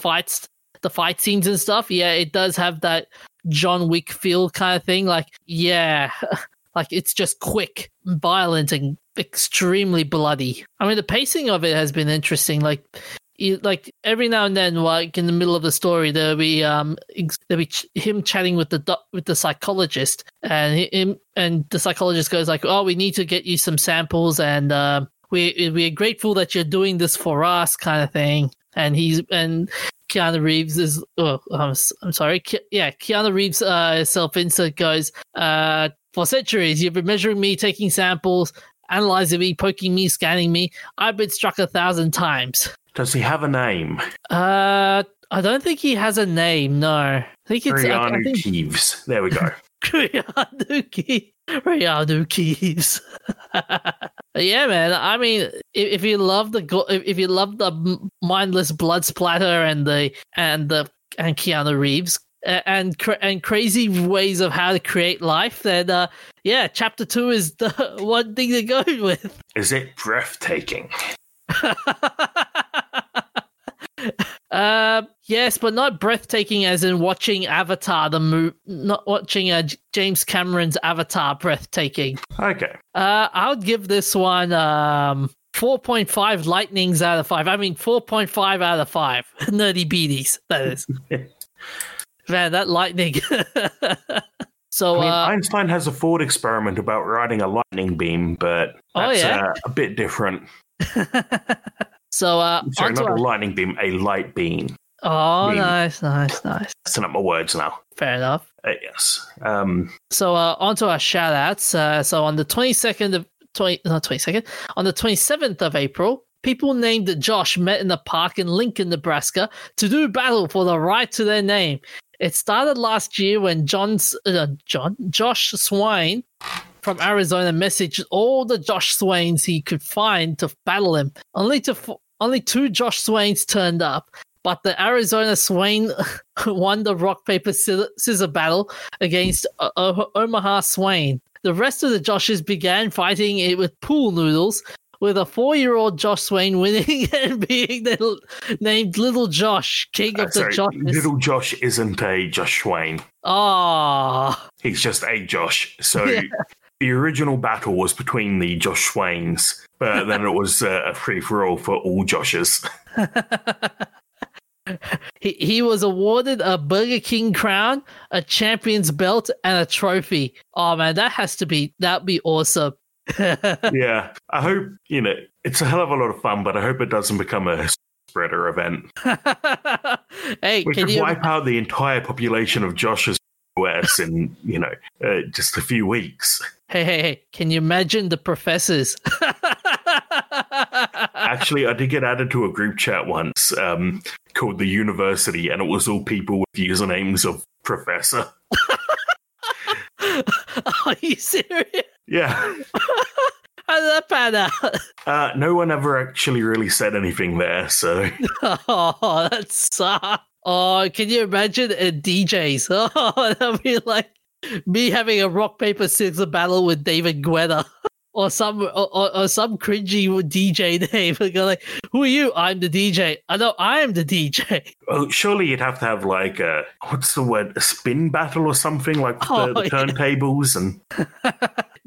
fight scenes and stuff, yeah, it does have that John Wick feel kind of thing. Like, yeah, like it's just quick, violent, and extremely bloody. I mean, the pacing of it has been interesting. Like every now and then, like in the middle of the story, there'll be him chatting with the psychologist, and the psychologist goes like, "Oh, we need to get you some samples, and we are grateful that you're doing this for us," kind of thing. And Keanu Reeves is, Keanu Reeves self-insert goes, "For centuries, you've been measuring me, taking samples, analyzing me, poking me, scanning me. I've been struck 1,000 times." Does he have a name? I don't think he has a name, no. I think it's Keanu Reeves. There we go. Keanu Reeves. Yeah, man. I mean, if you love the mindless blood splatter and the Keanu Reeves and crazy ways of how to create life, then yeah, Chapter 2 is the one thing to go with. Is it breathtaking? Yes, but not breathtaking as in watching Avatar, the movie, not watching James Cameron's Avatar breathtaking. Okay. I would give this one 4.5 lightnings out of 5. I mean, 4.5 out of 5. Nerdy beaties, that is. Man, that lightning. So I mean, Einstein has a thought experiment about riding a lightning beam, but that's a bit different. So, sorry, not a lightning beam, a light beam. Oh, nice. Messing up my words now. Fair enough. Yes. So, on to our shout-outs. So, on the 27th of April, people named Josh met in a park in Lincoln, Nebraska, to do battle for the right to their name. It started last year when Josh Swain from Arizona messaged all the Josh Swains he could find to battle him. Only two Josh Swains turned up, but the Arizona Swain won the rock, paper, scissor battle against Omaha Swain. The rest of the Joshes began fighting it with pool noodles, with a 4-year-old Josh Swain winning and being named Little Josh, King of the Joshes. Little Josh isn't a Josh Swain. Ah, he's just a Josh. So the original battle was between the Josh Swains, but then it was a free-for-all for all Joshes. He was awarded a Burger King crown, a champion's belt, and a trophy. Oh, man, that'd be awesome. Yeah, I hope, it's a hell of a lot of fun, but I hope it doesn't become a spreader event. Hey, we could wipe out the entire population of Josh's US in, just a few weeks. Hey, can you imagine the professors? Actually, I did get added to a group chat once called The University, and it was all people with usernames of Professor. Are you serious? Yeah. How did that pan out? No one ever actually really said anything there, so. Oh, that sucks. Oh, can you imagine DJs? Oh, that'd be like me having a rock, paper, scissors battle with David Guetta or some cringy DJ name. And go like, who are you? I'm the DJ. I know I am the DJ. Well, surely you'd have to have like a spin battle or something, like the turntables and.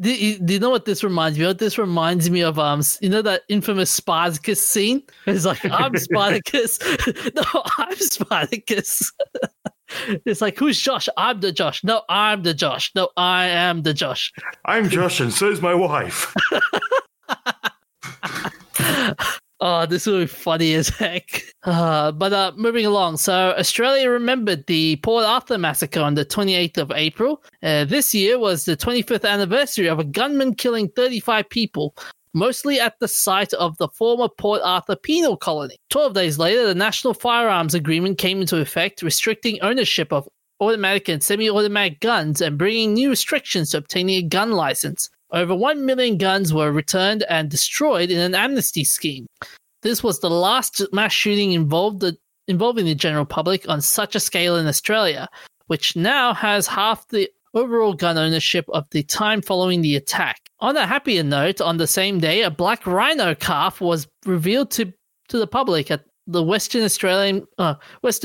Do you know what this reminds me of? This reminds me of, that infamous Spartacus scene? It's like, I'm Spartacus. No, I'm Spartacus. It's like, who's Josh? I'm the Josh. No, I'm the Josh. No, I am the Josh. I'm Josh and so is my wife. Oh, this will be funny as heck. But moving along. So Australia remembered the Port Arthur massacre on the 28th of April. This year was the 25th anniversary of a gunman killing 35 people, mostly at the site of the former Port Arthur penal colony. 12 days later, the National Firearms Agreement came into effect, restricting ownership of automatic and semi-automatic guns and bringing new restrictions to obtaining a gun license. Over 1 million guns were returned and destroyed in an amnesty scheme. This was the last mass shooting involving the general public on such a scale in Australia, which now has half the overall gun ownership of the time following the attack. On a happier note, on the same day, a black rhino calf was revealed to the public at the Western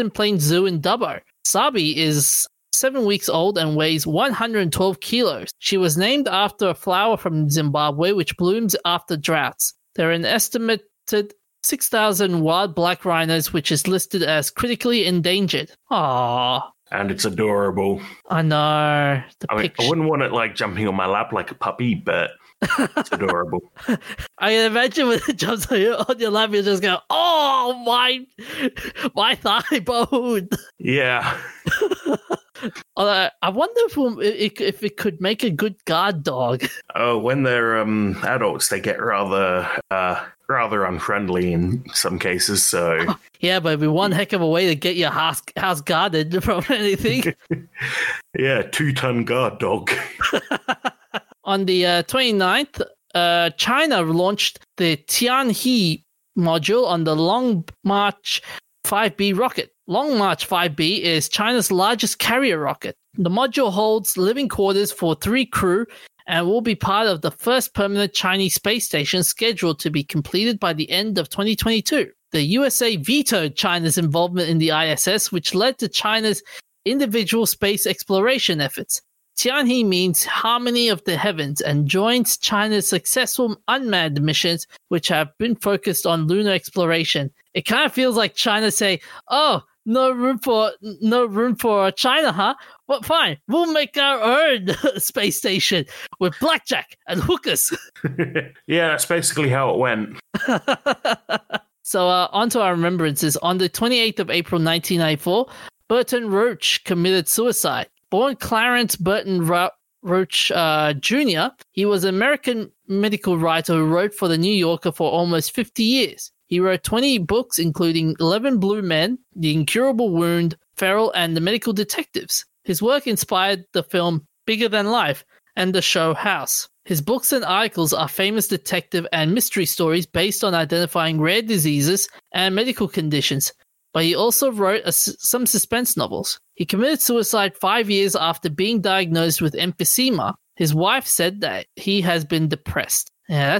Plains Zoo in Dubbo. Sabi is 7 weeks old and weighs 112 kilos. She was named after a flower from Zimbabwe which blooms after droughts. There are an estimated 6,000 wild black rhinos, which is listed as critically endangered. Aww. And it's adorable. I know. I wouldn't want it like jumping on my lap like a puppy, but it's adorable. I can imagine when it jumps on your lap, you'll just go, oh, my thigh bone. Yeah. I wonder if it could make a good guard dog. Oh, when they're adults, they get rather unfriendly in some cases. So yeah, but it'd be one heck of a way to get your house guarded from anything. Yeah, 2-ton guard dog. On the 29th, China launched the Tianhe module on the Long March 5B rocket. Long March 5B is China's largest carrier rocket. The module holds living quarters for 3 crew and will be part of the first permanent Chinese space station scheduled to be completed by the end of 2022. The USA vetoed China's involvement in the ISS, which led to China's individual space exploration efforts. Tianhe means harmony of the heavens and joins China's successful unmanned missions, which have been focused on lunar exploration. It kind of feels like China say, "Oh, no room for China, huh? Well, fine, we'll make our own space station with blackjack and hookers." Yeah, that's basically how it went. So on to our remembrances. On the 28th of April 1994, Burton Roach committed suicide. Born Clarence Burton Roach Jr., he was an American medical writer who wrote for The New Yorker for almost 50 years. He wrote 20 books, including 11 Blue Men, The Incurable Wound, Feral, and The Medical Detectives. His work inspired the film Bigger Than Life and the show House. His books and articles are famous detective and mystery stories based on identifying rare diseases and medical conditions, but he also wrote some suspense novels. He committed suicide 5 years after being diagnosed with emphysema. His wife said that he has been depressed. Yeah,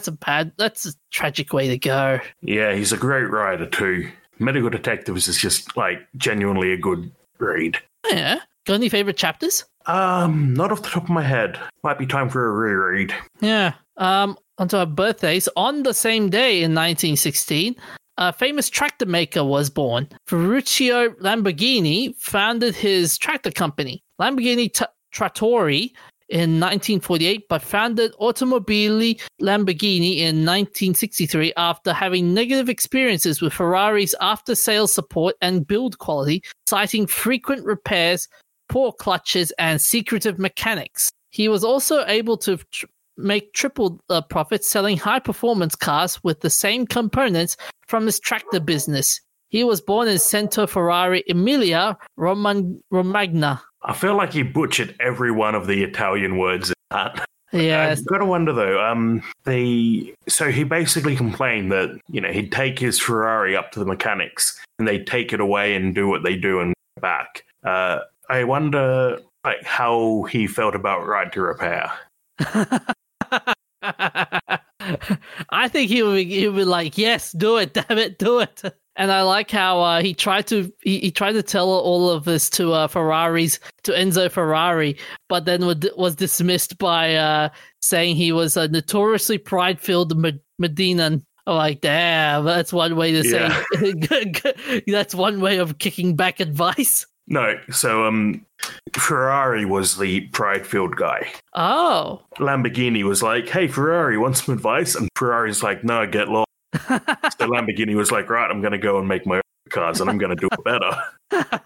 that's a tragic way to go. Yeah, he's a great writer too. Medical Detectives is just like genuinely a good read. Yeah. Got any favorite chapters? Not off the top of my head. Might be time for a reread. Yeah. Onto our birthdays. On the same day in 1916, a famous tractor maker was born. Ferruccio Lamborghini founded his tractor company, Lamborghini Trattori, in 1948, but founded Automobili Lamborghini in 1963 after having negative experiences with Ferrari's after-sales support and build quality, citing frequent repairs, poor clutches, and secretive mechanics. He was also able to make triple the profits selling high-performance cars with the same components from his tractor business. He was born in Cento Ferrari Emilia Romagna. I feel like he butchered every one of the Italian words in that. Yeah, I've got to wonder though. So he basically complained that he'd take his Ferrari up to the mechanics and they'd take it away and do what they do and back. I wonder like how he felt about right to repair. I think he would be like, yes, do it, damn it, do it. And I like how he tried to tell all of this to Enzo Ferrari, but then was dismissed by saying he was a notoriously pride-filled Medinan. I'm like, damn, that's one way to say that's one way of kicking back advice. No, so Ferrari was the pride-filled guy. Oh. Lamborghini was like, hey, Ferrari, want some advice? And Ferrari's like, no, get lost. So Lamborghini was like, right, I'm going to go and make my own cars and I'm going to do it better.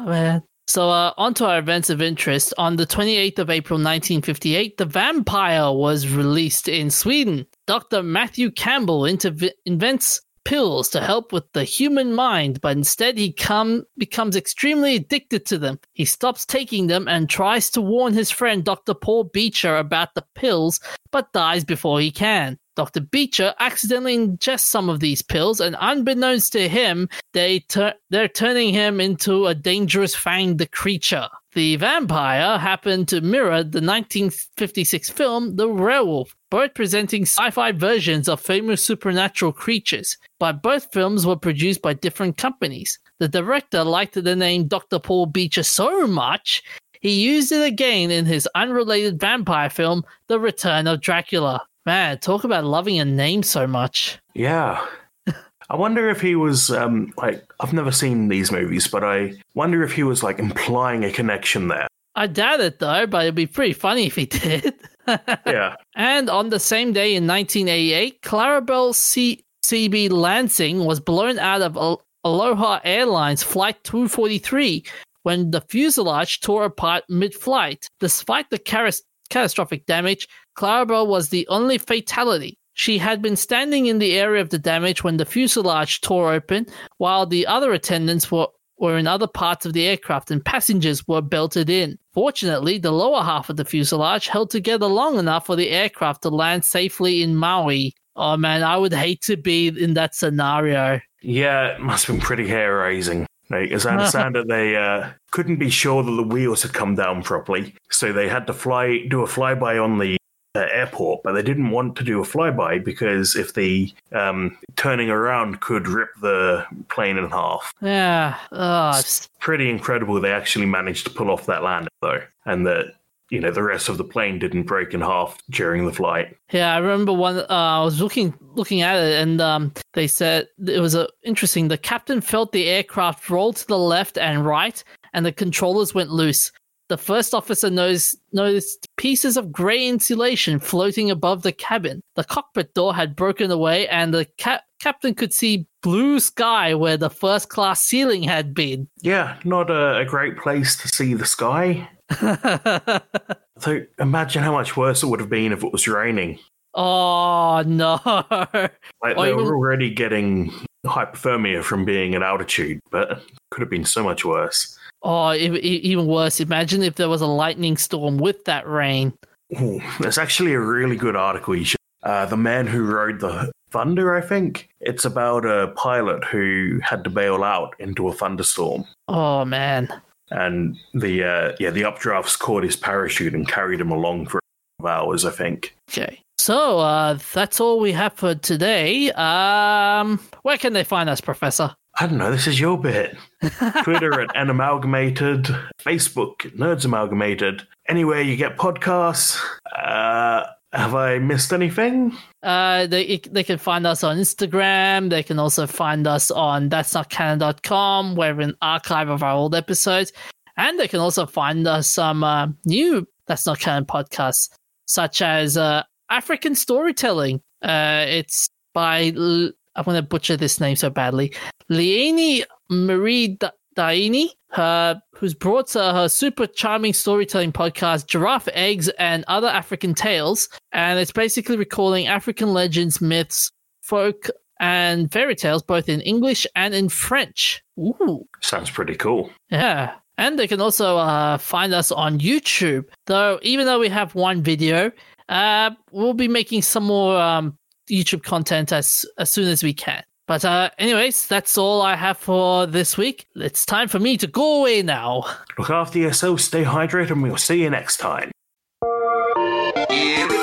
Oh, man. So on to our events of interest. On the 28th of April 1958, The Vampire was released in Sweden. Dr. Matthew Campbell invents pills to help with the human mind, but instead he becomes extremely addicted to them. He stops taking them and tries to warn his friend Dr. Paul Beecher about the pills, but dies before he can. Dr. Beecher accidentally ingests some of these pills, and unbeknownst to him, they're turning him into a dangerous fanged creature. The Vampire happened to mirror the 1956 film The Werewolf, both presenting sci-fi versions of famous supernatural creatures, but both films were produced by different companies. The director liked the name Dr. Paul Beecher so much, he used it again in his unrelated vampire film The Return of Dracula. Man, talk about loving a name so much. Yeah. I wonder if he was, I've never seen these movies, but I wonder if he was, implying a connection there. I doubt it, though, but it'd be pretty funny if he did. Yeah. And on the same day in 1988, Clarabelle CB Lansing was blown out of Aloha Airlines Flight 243 when the fuselage tore apart mid-flight. Despite the catastrophic damage, Clarabelle was the only fatality. She had been standing in the area of the damage when the fuselage tore open, while the other attendants were or in other parts of the aircraft, and passengers were belted in. Fortunately, the lower half of the fuselage held together long enough for the aircraft to land safely in Maui. Oh man, I would hate to be in that scenario. Yeah, it must have been pretty hair-raising. Like, as I understand it, they couldn't be sure that the wheels had come down properly, so they had to do a flyby on the airport, but they didn't want to do a flyby because if the turning around could rip the plane in half. Yeah. Oh, it's pretty incredible they actually managed to pull off that landing, though, and that, you know, the rest of the plane didn't break in half during the flight. Yeah, I remember one. I was looking at it, and they said it was interesting. The captain felt the aircraft roll to the left and right, and the controllers went loose. The first officer noticed pieces of grey insulation floating above the cabin. The cockpit door had broken away, and the captain could see blue sky where the first-class ceiling had been. Yeah, not a great place to see the sky. So imagine how much worse it would have been if it was raining. Oh, no. Like, they were already getting hypothermia from being at altitude, but it could have been so much worse. Oh, even worse. Imagine if there was a lightning storm with that rain. Ooh, there's actually a really good article. The Man Who Rode the Thunder, I think. It's about a pilot who had to bail out into a thunderstorm. Oh, man. And the updrafts caught his parachute and carried him along for a couple of hours, I think. Okay. So that's all we have for today. Where can they find us, Professor? I don't know, this is your bit. Twitter at @namalgamated, Facebook at Nerds Amalgamated, anywhere you get podcasts. Have I missed anything? They can find us on Instagram. They can also find us on thatsnotcanon.com, where we're an archive of our old episodes. And they can also find us some new That's Not Canon podcasts, such as African Storytelling. It's by... I'm going to butcher this name so badly. Leini Marie Daini, who's brought her super charming storytelling podcast, Giraffe Eggs and Other African Tales. And it's basically recalling African legends, myths, folk, and fairy tales, both in English and in French. Ooh. Sounds pretty cool. Yeah. And they can also find us on YouTube. Though, even though we have one video, we'll be making some more... YouTube content as soon as we can. But anyways, that's all I have for this week. It's time for me to go away now. Look after yourself, stay hydrated, and we'll see you next time. Here we go.